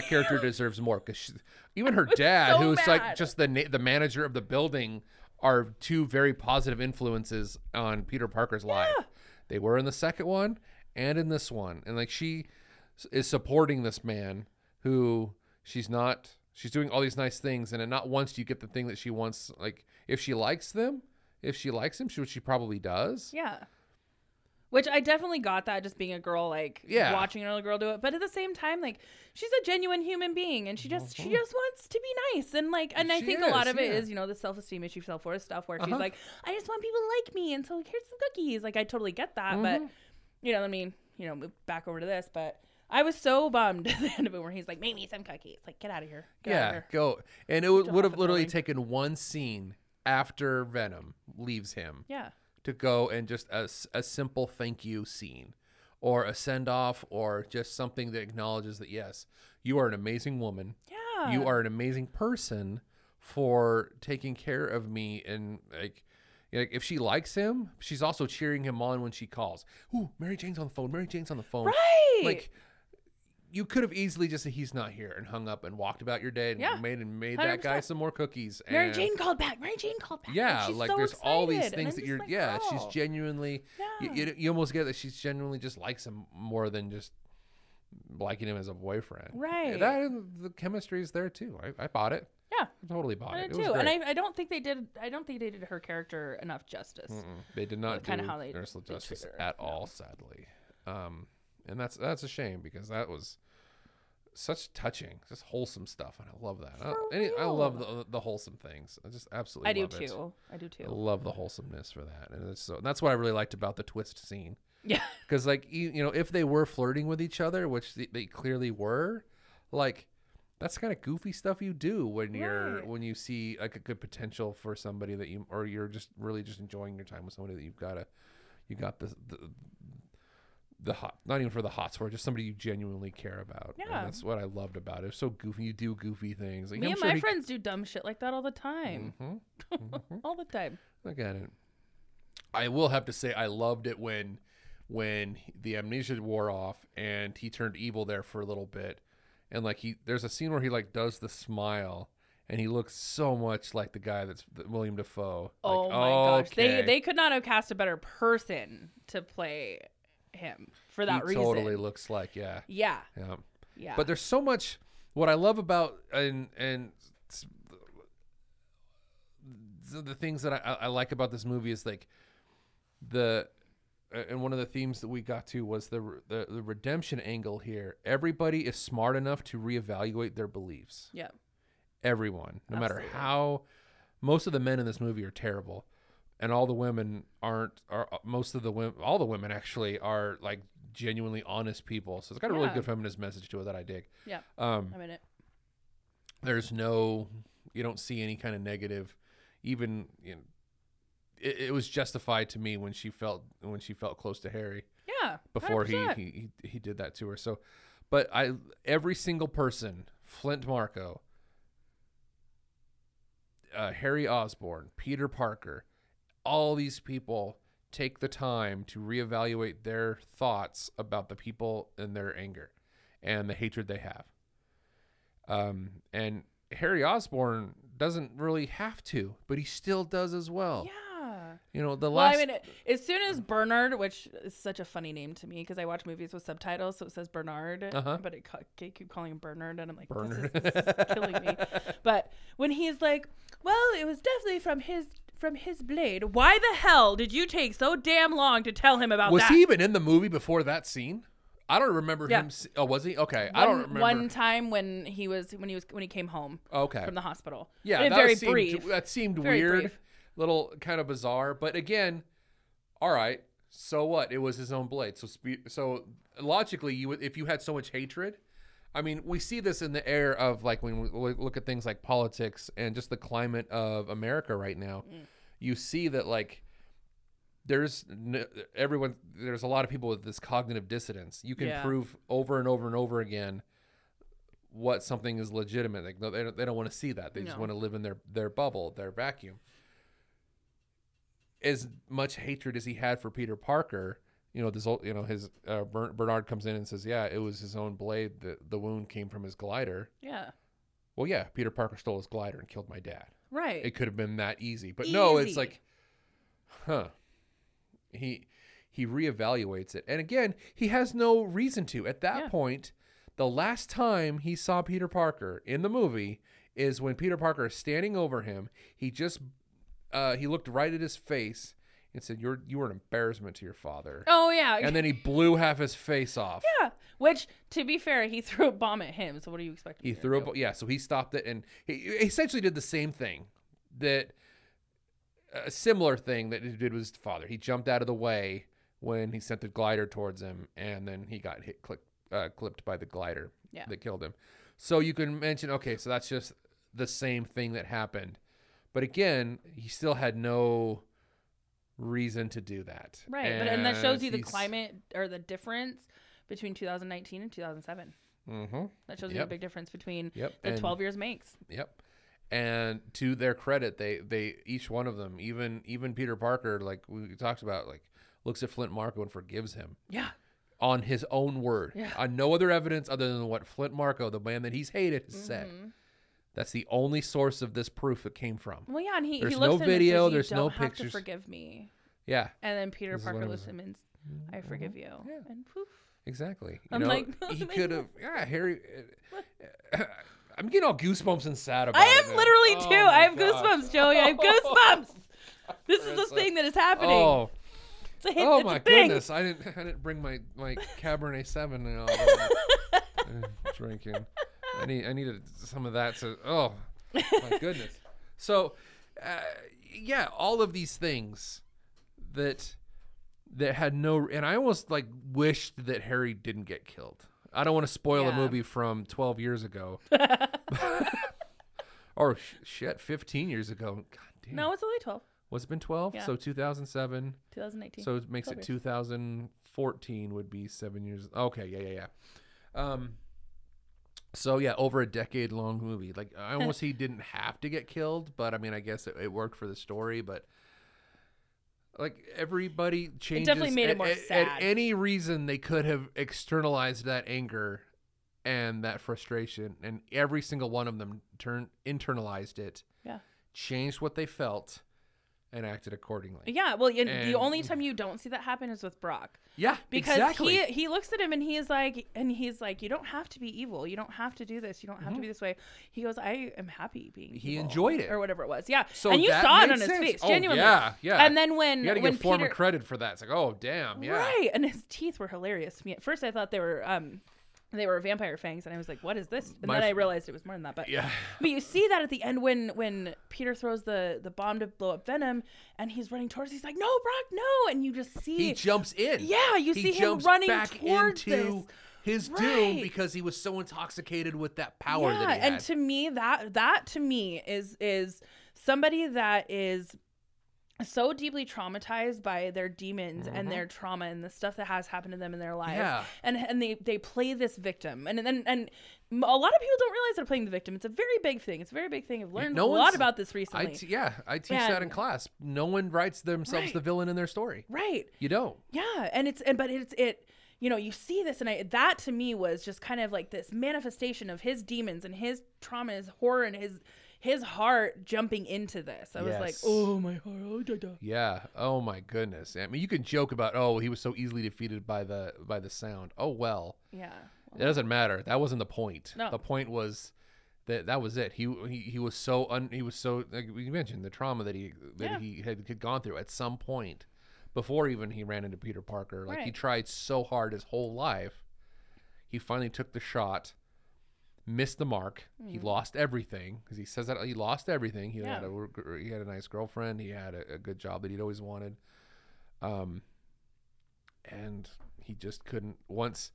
That character deserves more because even her dad, so who's mad. like just the na- the manager of the building, are two very positive influences on Peter Parker's yeah. life. They were in the second one and in this one, and like she is supporting this man who she's not. She's doing all these nice things, and not once do you get the thing that she wants. Like if she likes them, if she likes him, she, which she probably does. Yeah. Which I definitely got that just being a girl, like yeah. watching another girl do it. But at the same time, like she's a genuine human being and she just, mm-hmm. she just wants to be nice. And like, and she I think is, a lot of yeah. it is, you know, the self-esteem issue, self-worth stuff where uh-huh. she's like, I just want people to like me. And so like, here's some cookies. Like I totally get that. Mm-hmm. But you know, I mean, you know, move back over to this, but I was so bummed at the end of it where he's like, make me some cookies. Like, get out of here. Get yeah. Of here. Go. And it w- would have literally taken one scene after Venom leaves him. Yeah. to go and just a, a simple thank you scene or a send off or just something that acknowledges that, yes, you are an amazing woman. Yeah. You are an amazing person for taking care of me. And like, like if she likes him, she's also cheering him on when she calls. Ooh, Mary Jane's on the phone. Mary Jane's on the phone. Right. Like you could have easily just said he's not here and hung up and walked about your day and yeah. made and made one hundred percent that guy some more cookies. And Mary Jane called back. Mary Jane called back. Yeah, like so there's excited. all these things that you're. Like, yeah, oh. she's genuinely. Yeah. You, you, you almost get that she's genuinely just likes him more than just liking him as a boyfriend. Right. That the chemistry is there too. I, I bought it. Yeah, I totally bought it. it. it too. And I, I don't think they did. I don't think they did her character enough justice. Mm-mm. They did not do how they, Ursula they justice at no. all. Sadly. Um, and that's that's a shame because that was. Such touching, just wholesome stuff, and I love that. I, any, I love the, the wholesome things. I just absolutely. I love do too. It. I do too. I love the wholesomeness for that, and it's so and that's what I really liked about the twist scene. Yeah, because like you, you know, if they were flirting with each other, which they, they clearly were, like that's kind of goofy stuff you do when you're right. when you see like a good potential for somebody that you or you're just really just enjoying your time with somebody that you've got to, you got the. the The hot, not even for the hot sort, just somebody you genuinely care about. Yeah, and that's what I loved about it. It's so goofy. You do goofy things. Like, Me I'm and sure my he... friends do dumb shit like that all the time. Mm-hmm. Mm-hmm. all the time. I got it. I will have to say I loved it when, when the amnesia wore off and he turned evil there for a little bit, and like he there's a scene where he like does the smile. And he looks so much like the guy that's William Dafoe. Oh like, my oh, gosh, okay. they they could not have cast a better person to play. Him for that he reason totally looks like yeah. yeah yeah yeah but there's so much what I love about and and the, the things that I, I like about this movie is like the and one of the themes that we got to was the, the the redemption angle here. Everybody is smart enough to reevaluate their beliefs. Yeah, everyone, no Absolutely. matter how most of the men in this movie are terrible. And all the women aren't, are most of the women, all the women actually are like genuinely honest people. So it's got a yeah. really good feminist message to it that I dig. Yeah. Um, I'm in it. There's no, you don't see any kind of negative, even, you know, it, it was justified to me when she felt, when she felt close to Harry. Yeah. Before he, he, he, he did that to her. So, but I, every single person, Flint Marko, uh, Harry Osborn, Peter Parker, all these people take the time to reevaluate their thoughts about the people and their anger and the hatred they have. Um, and Harry Osborn doesn't really have to, but he still does as well. Yeah. You know, the last... Well, I mean, as soon as Bernard, which is such a funny name to me because I watch movies with subtitles, so it says Bernard, uh-huh. but it, I keep calling him Bernard, and I'm like, Bernard. This, is, this is killing me. But when he's like, well, it was definitely from his... From his blade. Why the hell did you take so damn long to tell him about was that? Was he even in the movie before that scene? I don't remember yeah. him. Se- oh, was he? Okay, one, I don't remember. One time when he was when he was when he came home. Okay. From the hospital. Yeah, that very seemed, brief. That seemed very weird, brief. Little kind of bizarre. But again, all right. So what? It was his own blade. So spe- so logically, you if you had so much hatred, I mean, we see this in the air of, like, when we look at things like politics and just the climate of America right now, mm. you see that, like, there's no, everyone, there's a lot of people with this cognitive dissonance. You can yeah. prove over and over and over again what something is legitimate. Like, no, they don't, they don't want to see that. They no. just want to live in their, their bubble, their vacuum. As much hatred as he had for Peter Parker, you know, this old, you know, his uh, Bernard comes in and says, yeah, it was his own blade. The, the wound came from his glider. Yeah. Well, yeah, Peter Parker stole his glider and killed my dad. Right. It could have been that easy, but easy. no, it's like, huh. He he reevaluates it. And again, he has no reason to. At that yeah. point, the last time he saw Peter Parker in the movie is when Peter Parker is standing over him. He just uh, he looked right at his face and said, "You're you were an embarrassment to your father." Oh yeah. And then he blew half his face off. Yeah. Which, to be fair, he threw a bomb at him. So what do you expect? He threw a bomb. Yeah. So he stopped it, and he essentially did the same thing that. A similar thing that he did with his father. He jumped out of the way when he sent the glider towards him, and then he got hit, clipped, uh, clipped by the glider yeah. that killed him. So you can mention, okay, so that's just the same thing that happened. But again, he still had no reason to do that. Right, and, but, and that shows you the climate or the difference between two thousand nineteen and two thousand seven. Mm-hmm. That shows yep. you the big difference between yep. the and, twelve years makes. Yep. And to their credit, they, they each one of them, even even Peter Parker, like we talked about, like looks at Flint Marko and forgives him. Yeah. On his own word. Yeah. On no other evidence other than what Flint Marko, the man that he's hated, mm-hmm. said. That's the only source of this proof that came from. Well, yeah, and he, there's he looks no video, and says, you there's don't no have pictures. To forgive me. Yeah. And then Peter this Parker looks at him and I forgive mm-hmm. you. Yeah. And poof. Exactly. You I'm know, like, no, he could have yeah, Harry uh, I'm getting all goosebumps and sad about it. I am it, literally, too. Oh I have gosh. goosebumps, Joey. I have goosebumps. Oh, this is the thing that is happening. Oh, it's a hit, oh it's my a goodness. I didn't I didn't bring my, my Cabernet seven and all that. I'm drinking. I need I needed some of that. So, oh, my goodness. So, uh, yeah, all of these things that that had no... And I almost, like, wished that Harry didn't get killed. I don't want to spoil yeah. a movie from twelve years ago. Or, sh- shit, fifteen years ago. God damn. No, it's only twelve. Was it been twelve? Yeah. So two thousand seven. twenty eighteen. So it makes it years. two thousand fourteen would be seven years. Okay, yeah, yeah, yeah. Um. So, yeah, over a decade-long movie. Like, I almost he didn't have to get killed, but, I mean, I guess it, it worked for the story, but... Like, everybody changes. It definitely made it more at, sad. At any reason, they could have externalized that anger and that frustration, and every single one of them turned internalized it. Yeah. Changed what they felt and acted accordingly. Yeah. Well, and, the only time you don't see that happen is with Brock. Yeah, because exactly. he he looks at him and he is like, and he's like, you don't have to be evil. You don't have to do this. You don't have mm-hmm. to be this way. He goes, I am happy being. He evil. Enjoyed it or whatever it was. Yeah. So and you saw it on sense. His face, oh, genuinely. Yeah, yeah. And then when you got to give Forman credit for that, it's like, oh damn, yeah. Right. And his teeth were hilarious to me. At first, I thought they were um. They were vampire fangs, and I was like, what is this? And My then I realized it was more than that. But yeah. but you see that at the end when when Peter throws the, the bomb to blow up Venom, and he's running towards he's like, no, Brock, no. And you just see... He jumps in. Yeah, you he see him running back towards into this. His right. doom because he was so intoxicated with that power yeah, that he had. And to me, that, that to me is is somebody that is... so deeply traumatized by their demons mm-hmm. and their trauma and the stuff that has happened to them in their lives. Yeah. And and they, they play this victim. And, and and a lot of people don't realize they're playing the victim. It's a very big thing. It's a very big thing. I've learned no a lot about this recently. I t- yeah, I teach and, that in class. No one writes themselves right. the villain in their story. Right. You don't. Yeah, and it's and but it's it you know, you see this, and I, that to me was just kind of like this manifestation of his demons and his trauma, his horror, and his his heart jumping into this. I yes. was like, oh, my heart. Oh, da, da. Yeah. Oh, my goodness. I mean, you can joke about, oh, he was so easily defeated by the by the sound. Oh, well. Yeah. Well, it doesn't matter. That wasn't the point. No. The point was that that was it. He he, he was so, un, he was so, like you mentioned, the trauma that he that yeah. he had, had gone through at some point before even he ran into Peter Parker. Like, right. he tried so hard his whole life. He finally took the shot. Missed the mark. Mm. He lost everything because he says that he lost everything. He yeah. had a he had a nice girlfriend. He had a, a good job that he'd always wanted, um, and he just couldn't. Once,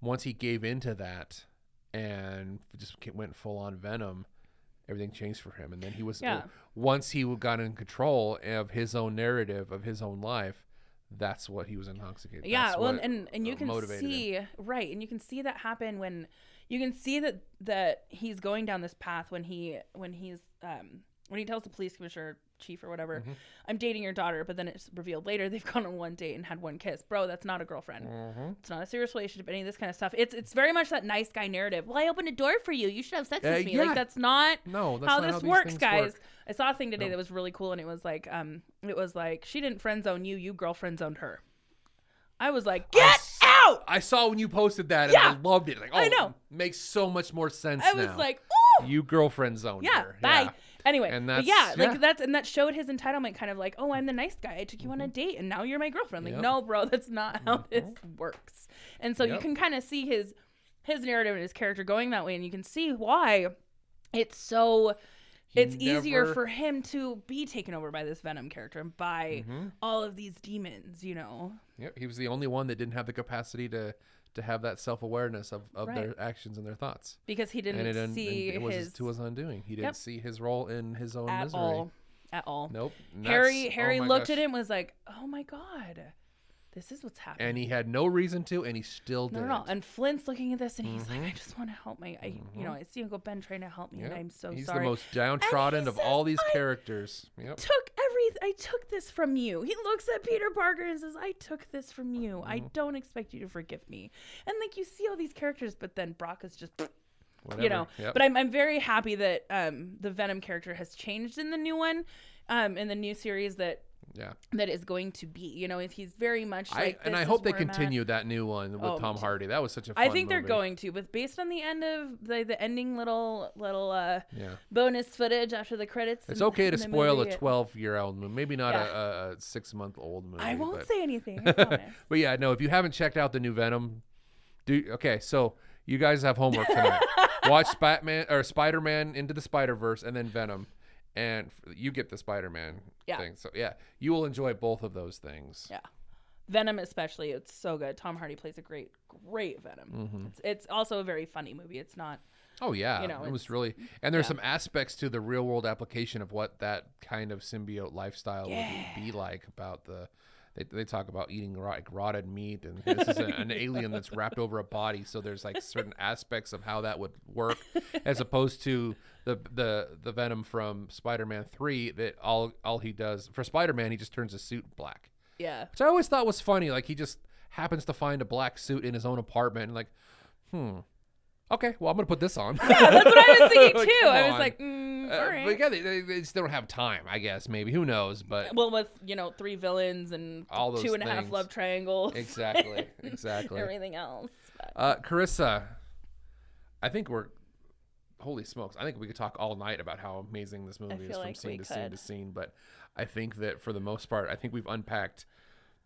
once he gave into that, and just went full on Venom, everything changed for him. And then he was, yeah. once he got in control of his own narrative, of his own life, that's what he was intoxicated. Yeah. That's well, and, and you can see, him. right. And you can see that happen when you can see that, that he's going down this path when he, when he's, um, when he tells the police commissioner chief or whatever, mm-hmm. I'm dating your daughter, but then it's revealed later they've gone on one date and had one kiss. Bro, that's not a girlfriend. Mm-hmm. It's not a serious relationship, any of this kind of stuff. It's it's very much that nice guy narrative. Well, I opened a door for you. You should have sex uh, with me. Yeah. Like, that's not no, that's how not this how works, guys. Work. I saw a thing today no. that was really cool, and it was like, um, it was like, she didn't friend zone you, you girlfriend zoned her. I was like, get I s- out! I saw when you posted that, and yeah. I loved it. Like, oh, I know. It makes so much more sense I now. was like, ooh! You girlfriend zoned yeah, her. Bye. Yeah, bye. Anyway, and that's, yeah, yeah, like that's, and that showed his entitlement, kind of like, oh, I'm the nice guy. I took you mm-hmm. on a date and now you're my girlfriend. Like, yep. no, bro, that's not how mm-hmm. this works. And so yep. you can kind of see his, his narrative and his character going that way. And you can see why it's so, he it's never... easier for him to be taken over by this Venom character and by mm-hmm. all of these demons, you know? Yep. He was the only one that didn't have the capacity to, to have that self-awareness of, of right. their actions and their thoughts. Because he didn't and it, see and it was his... to his undoing. He didn't yep. see his role in his own at misery. At all. At all. Nope. Nuts. Harry Harry oh looked gosh. at him and was like, oh my God, this is what's happening. And he had no reason to, and he still did. No, no, no. And Flint's looking at this, and he's mm-hmm. like, I just want to help my, I, mm-hmm. you know, I see Uncle Ben trying to help me, yep. and I'm so he's sorry. He's the most downtrodden of says, all these I characters. Yep. Took I took this from you. He looks at Peter Parker and says, I took this from you. Mm-hmm. I don't expect you to forgive me. And like, you see all these characters, but then Brock is just, whatever. You know, yep. but I'm, I'm very happy that um, the Venom character has changed in the new one, um, in the new series that, yeah, that is going to be, you know, if he's very much like, I, and I hope they continue that new one with oh, Tom Hardy. That was such a fun I think movie. They're going to, but based on the end of the, the ending little, little, uh, yeah. bonus footage after the credits. It's and, okay to spoil movie, a twelve year old movie, maybe not yeah. a, a six month old movie. I won't but... say anything. I promise. But yeah, no, if you haven't checked out the new Venom, do okay. So you guys have homework tonight. Watch Batman or Spider-Man Into the Spider-Verse and then Venom. And you get the Spider-Man yeah. thing. So, yeah, you will enjoy both of those things. Yeah. Venom especially. It's so good. Tom Hardy plays a great, great Venom. Mm-hmm. It's, it's also a very funny movie. It's not. Oh, yeah. You know, it was really. And there's yeah. some aspects to the real world application of what that kind of symbiote lifestyle yeah. would be like about the. They they talk about eating like rotted meat, and this is a, an alien that's wrapped over a body. So there's like certain aspects of how that would work, as opposed to the the, the Venom from Spider-Man three that all all he does for Spider-Man he just turns his suit black. Yeah, which I always thought was funny. Like he just happens to find a black suit in his own apartment, and like, hmm. okay, well, I'm going to put this on. Yeah, that's what I was thinking, like, too. I was on. like, mm, all right. Uh, but yeah, they, they, they just don't have time, I guess, maybe. Who knows? But well, with, you know, three villains and all those two and things. a half love triangles. Exactly, exactly. Everything else. But. Uh, Carissa, I think we're, holy smokes, I think we could talk all night about how amazing this movie is from like scene to could. scene to scene. But I think that for the most part, I think we've unpacked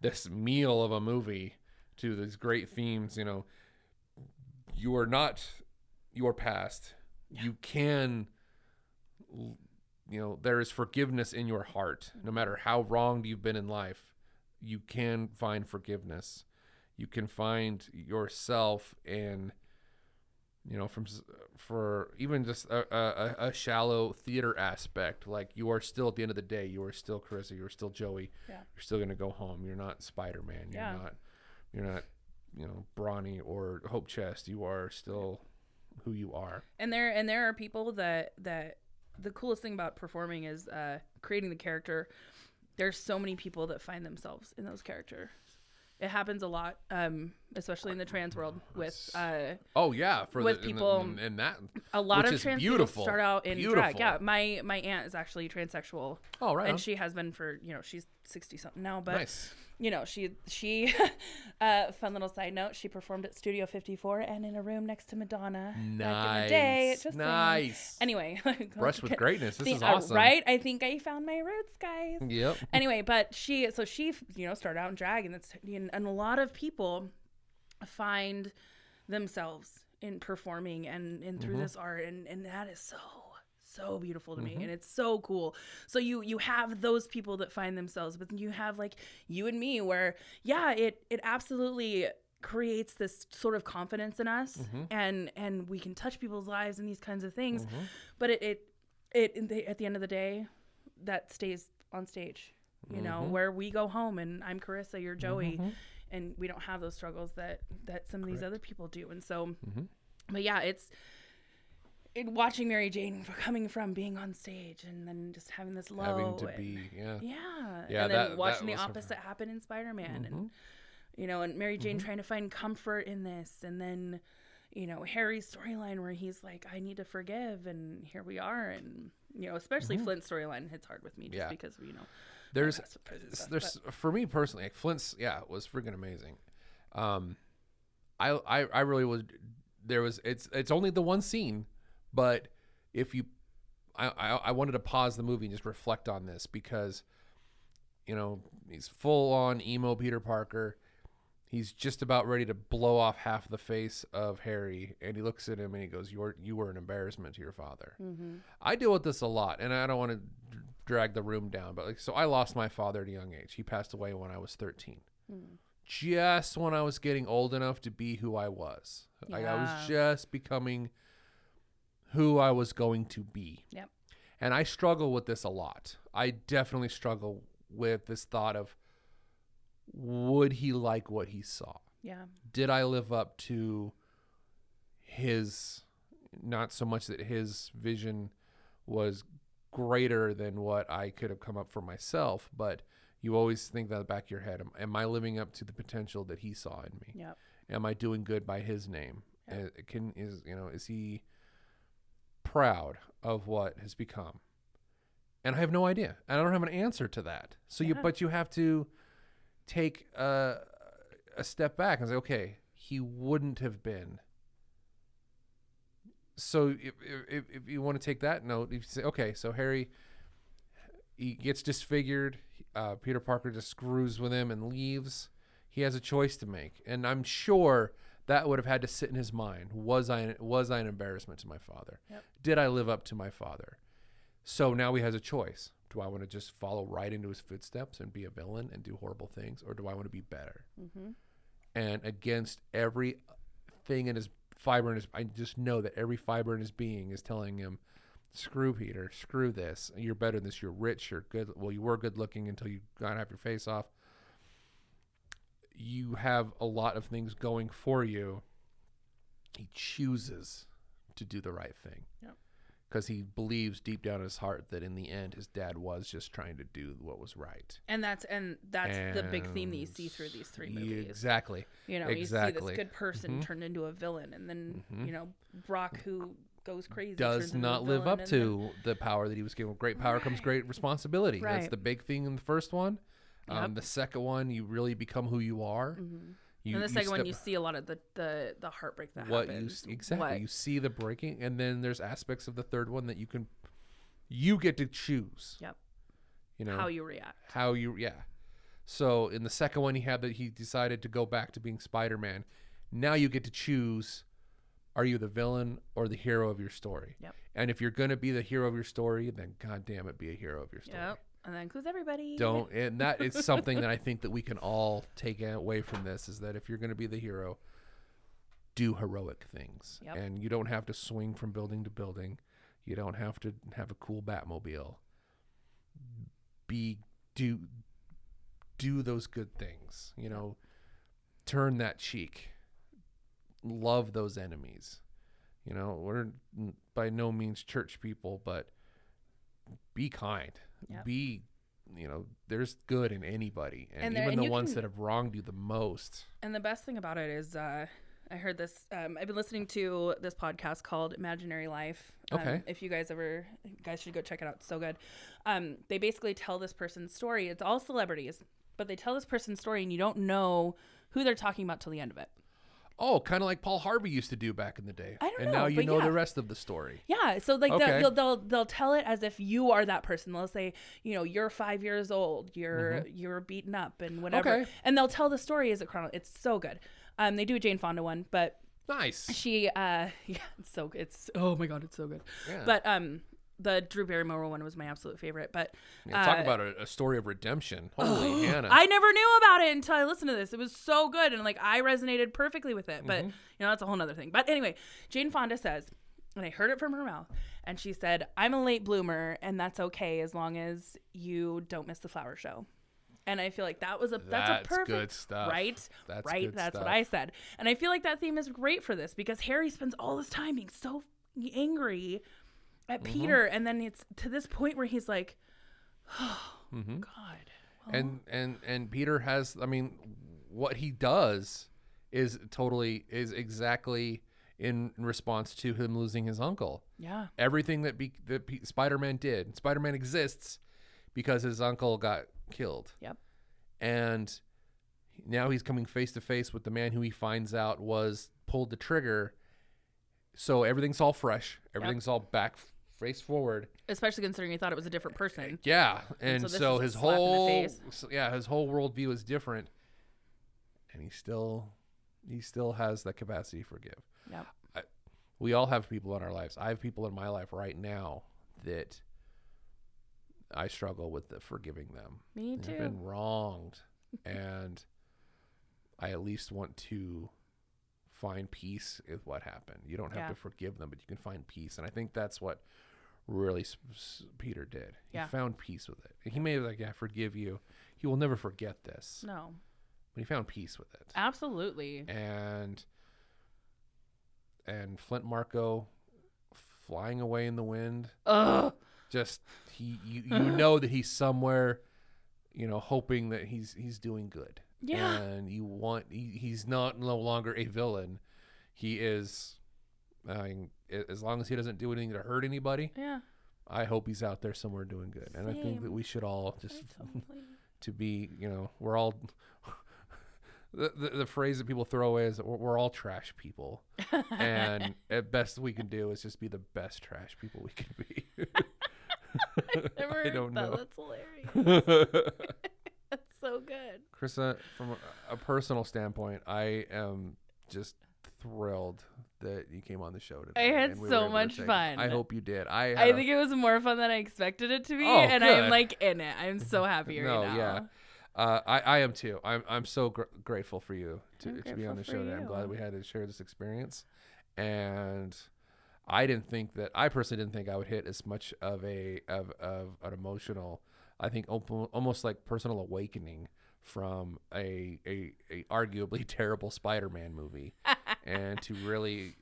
this meal of a movie to these great themes, you know. You are not your past. Yeah. You can, you know, there is forgiveness in your heart. No matter how wronged you've been in life, you can find forgiveness. You can find yourself in, you know, from for even just a, a, a shallow theater aspect. Like you are still at the end of the day, you are still Carissa, you are still Joey. Yeah. You're still gonna go home. You're not Spider-Man. You're yeah. not. You're not. You know, Brawny or Hope Chest, you are still who you are. And there and there are people that that the coolest thing about performing is uh, creating the character. There's so many people that find themselves in those characters. It happens a lot, um, especially in the trans world with uh, oh yeah, for with the, people in, the, in that a lot of trans beautiful. people start out in beautiful. drag. Yeah, my my aunt is actually transsexual. Oh right, and on. she has been for you know she's sixty something now, but nice. you know she she uh, fun little side note, she performed at Studio fifty-four and in a room next to Madonna. Nice, back in the day. Just nice. Saying. Anyway, brush with greatness. This the, is awesome, uh, right? I think I found my roots, guys. Yep. Anyway, but she so she you know started out in drag, and that's you know. And a lot of people find themselves in performing and, and through mm-hmm. this art. And, and that is so, so beautiful to mm-hmm. me. And it's so cool. So you, you have those people that find themselves, but then you have like you and me where, yeah, it, it absolutely creates this sort of confidence in us, mm-hmm. and and we can touch people's lives and these kinds of things. Mm-hmm. But it it, it they, at the end of the day, that stays on stage, you mm-hmm. know, where we go home and I'm Carissa, you're Joey, mm-hmm. and we don't have those struggles that, that some of Correct. These other people do. And so, mm-hmm. but yeah, it's it, watching Mary Jane coming from being on stage and then just having this low. Having to and, be, yeah. Yeah. yeah and that, then watching the opposite her. happen in Spider-Man. Mm-hmm. And, you know, and Mary Jane mm-hmm. trying to find comfort in this. And then, you know, Harry's storyline where he's like, I need to forgive. And here we are. And, you know, especially mm-hmm. Flint's storyline hits hard with me just yeah. because, you know, there's, stuff, there's but. for me personally, like Flint's, yeah, was freaking amazing. Um, I, I, I really was, there was, it's, it's only the one scene, but if you, I, I, I wanted to pause the movie and just reflect on this because, you know, he's full on emo Peter Parker. He's just about ready to blow off half the face of Harry, and he looks at him and he goes, "You're you were an embarrassment to your father." Mm-hmm. I deal with this a lot, and I don't want to d- drag the room down, but like, so I lost my father at a young age. He passed away when I was thirteen, mm. just when I was getting old enough to be who I was. Yeah. Like I was just becoming who I was going to be. Yep. And I struggle with this a lot. I definitely struggle with this thought of, would he like what he saw? Yeah. Did I live up to his, not so much that his vision was greater than what I could have come up for myself, but you always think that in the back of your head, am, am I living up to the potential that he saw in me? Yep. Am I doing good by his name? Yep. Uh, can is you know is he proud of what has become? And I have no idea. I don't have an answer to that. So yeah. you but you have to take a, a step back and say, okay, he wouldn't have been. So if, if, if you want to take that note, you say, okay, so Harry, he gets disfigured. Uh, Peter Parker just screws with him and leaves. He has a choice to make. And I'm sure that would have had to sit in his mind. Was I, was I an embarrassment to my father? Yep. Did I live up to my father? So now he has a choice. Do I want to just follow right into his footsteps and be a villain and do horrible things? Or do I want to be better? Mm-hmm. And against every thing in his fiber, in his, I just know that every fiber in his being is telling him, screw Peter, screw this. You're better than this. You're rich. You're good. Well, you were good looking until you got half your face off. You have a lot of things going for you. He chooses to do the right thing. Yep. Because he believes deep down in his heart that in the end his dad was just trying to do what was right, and that's and that's and the big theme that you see through these three movies. Exactly. You know, exactly. You see this good person mm-hmm. turned into a villain, and then mm-hmm. you know Brock, who goes crazy, does not live up to then... the power that he was given. With great power right. comes great responsibility. Right. That's the big thing in the first one. Yep. Um, the second one, you really become who you are. Mm-hmm. You, and the second step, one, you see a lot of the, the, the heartbreak that what happens. You, exactly. What? You see the breaking, and then there's aspects of the third one that you can, you get to choose. Yep. You know how you react. How you yeah. So in the second one, he had that he decided to go back to being Spider-Man. Now you get to choose: are you the villain or the hero of your story? Yep. And if you're gonna be the hero of your story, then goddamn it, be a hero of your story. Yep. And that includes everybody. Don't, and that is something that I think that we can all take away from this is that if you're going to be the hero, do heroic things. Yep. And you don't have to swing from building to building. You don't have to have a cool Batmobile. Be do do those good things. You know, turn that cheek. Love those enemies. You know, we're by no means church people, but be kind. Yep. Be, you know, there's good in anybody, and, and there, even and the ones can, that have wronged you the most. And the best thing about it is, uh, I heard this. Um, I've been listening to this podcast called Imaginary Life. Okay. Um, if you guys ever, you guys should go check it out. It's so good. Um, they basically tell this person's story. It's all celebrities, but they tell this person's story, and you don't know who they're talking about till the end of it. Oh, kind of like Paul Harvey used to do back in the day. I don't and know, now you know yeah. the rest of the story. Yeah, so like okay. they'll, they'll they'll tell it as if you are that person. They'll say, you know, you're five years old, you're mm-hmm. you're beaten up and whatever, okay. and they'll tell the story as a chrono. It's so good. Um, they do a Jane Fonda one, but nice. She, uh, yeah, it's so good. It's oh my god, it's so good. Yeah. But um, The Drew Barrymore one was my absolute favorite. But yeah, talk uh, about a, a story of redemption. Holy oh, Hannah. I never knew about it until I listened to this. It was so good. And like I resonated perfectly with it. But, mm-hmm. you know, that's a whole nother thing. But anyway, Jane Fonda says, and I heard it from her mouth, and she said, I'm a late bloomer, and that's okay as long as you don't miss the flower show. And I feel like that was a that's, that's a perfect good stuff. Right? That's right. Good that's stuff. What I said. And I feel like that theme is great for this because Harry spends all this time being so angry at mm-hmm. Peter, and then it's to this point where he's like, oh mm-hmm. God. Well. And and and Peter has I mean, what he does is totally is exactly in response to him losing his uncle. Yeah. Everything that be, that P- Spider-Man did. Spider-Man exists because his uncle got killed. Yep. And now he's coming face to face with the man who he finds out was pulled the trigger. So everything's all fresh. Everything's yep. all back face forward. Especially considering he thought it was a different person. Yeah. And, and so, so his whole yeah, his whole worldview is different. And he still he still has that capacity to forgive. Yep. I, we all have people in our lives. I have people in my life right now that I struggle with the forgiving them. Me too. I've been wronged. And I at least want to find peace with what happened. You don't have yeah. to forgive them, but you can find peace. And I think that's what really s- s- Peter did. He yeah. found peace with it. He may have like, yeah, forgive you. He will never forget this. No. But he found peace with it. Absolutely. And and Flint Marko flying away in the wind. Ugh. Just he, you, you know that he's somewhere, you know, hoping that he's he's doing good. Yeah, and you want he, he's not no longer a villain. He is, uh, as long as he doesn't do anything to hurt anybody. Yeah, I hope he's out there somewhere doing good. Same. And I think that we should all just totally. to be, you know, we're all. The, the the phrase that people throw away is that we're, we're all trash people, and at best we can do is just be the best trash people we can be. I've never I don't heard that. Know. That's hilarious. That's so good. Carissa, from a, a personal standpoint, I am just thrilled that you came on the show today. I had we so much fun. I hope you did. I uh, I think it was more fun than I expected it to be, oh, and good. I am like in it. I'm so happy right no, now. Yeah. Uh, I, I am too. I'm I'm so gr- grateful for you to, to be on the show today. I'm glad we had to share this experience. And I didn't think that I personally didn't think I would hit as much of a of, of an emotional, I think op- almost like personal awakening from a a, a arguably terrible Spider-Man movie, and to really.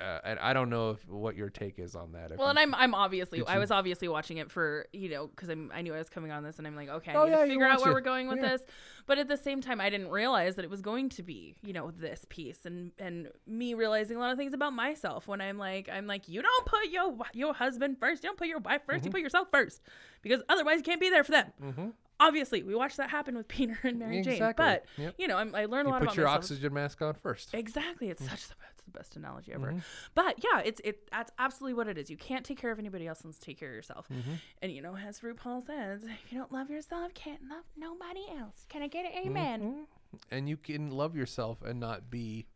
Uh, and I don't know if what your take is on that. If well, and I'm I'm obviously I was obviously watching it for, you know, because I'm I knew I was coming on this, and I'm like, okay, oh, I need yeah, to figure out where it. We're going with yeah. this. But at the same time, I didn't realize that it was going to be, you know, this piece, and and me realizing a lot of things about myself when I'm like I'm like you don't put your your husband first, you don't put your wife first, mm-hmm. you put yourself first, because otherwise you can't be there for them. Mm-hmm. Obviously, we watched that happen with Peter and Mary exactly. Jane, but yep. you know, I'm, I learned a lot about myself. You put your oxygen mask on first. Exactly, it's mm-hmm. such the, it's the best analogy ever. Mm-hmm. But yeah, it's it that's absolutely what it is. You can't take care of anybody else unless you take care of yourself. Mm-hmm. And you know, as RuPaul says, if you don't love yourself, can't love nobody else. Can I get an amen? Mm-hmm. And you can love yourself and not be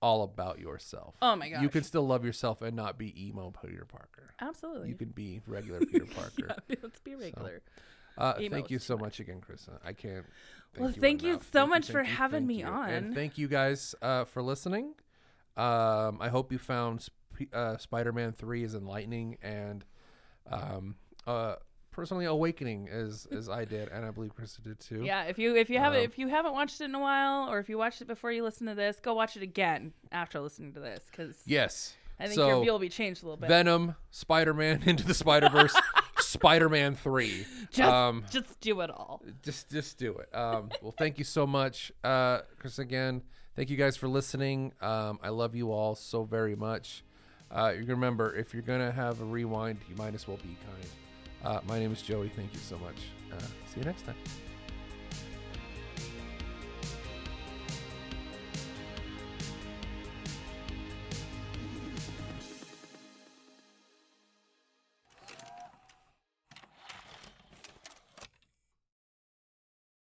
all about yourself. Oh my gosh. You can still love yourself and not be emo Peter Parker. Absolutely. You can be regular Peter Parker. Yeah, let's be regular. So. Uh, thank you so much again, Carissa. I can't. Thank well, you thank you so thank much you, for you, having me you. On. And thank you guys uh, for listening. Um, I hope you found sp- uh, Spider-Man three is enlightening and um, uh, personally awakening as, as I did, and I believe Carissa did too. Yeah, if you if you um, haven't if you haven't watched it in a while, or if you watched it before you listen to this, go watch it again after listening to this, because yes, I think so, your view will be changed a little bit. Venom, Spider-Man Into the Spider-Verse. Spider-Man three. Just, um, just do it all. Just just do it. Um, well, thank you so much, uh, Chris, again. Thank you guys for listening. Um, I love you all so very much. Uh, you remember, if you're going to have a rewind, you might as well be kind. Uh, my name is Joey. Thank you so much. Uh, see you next time.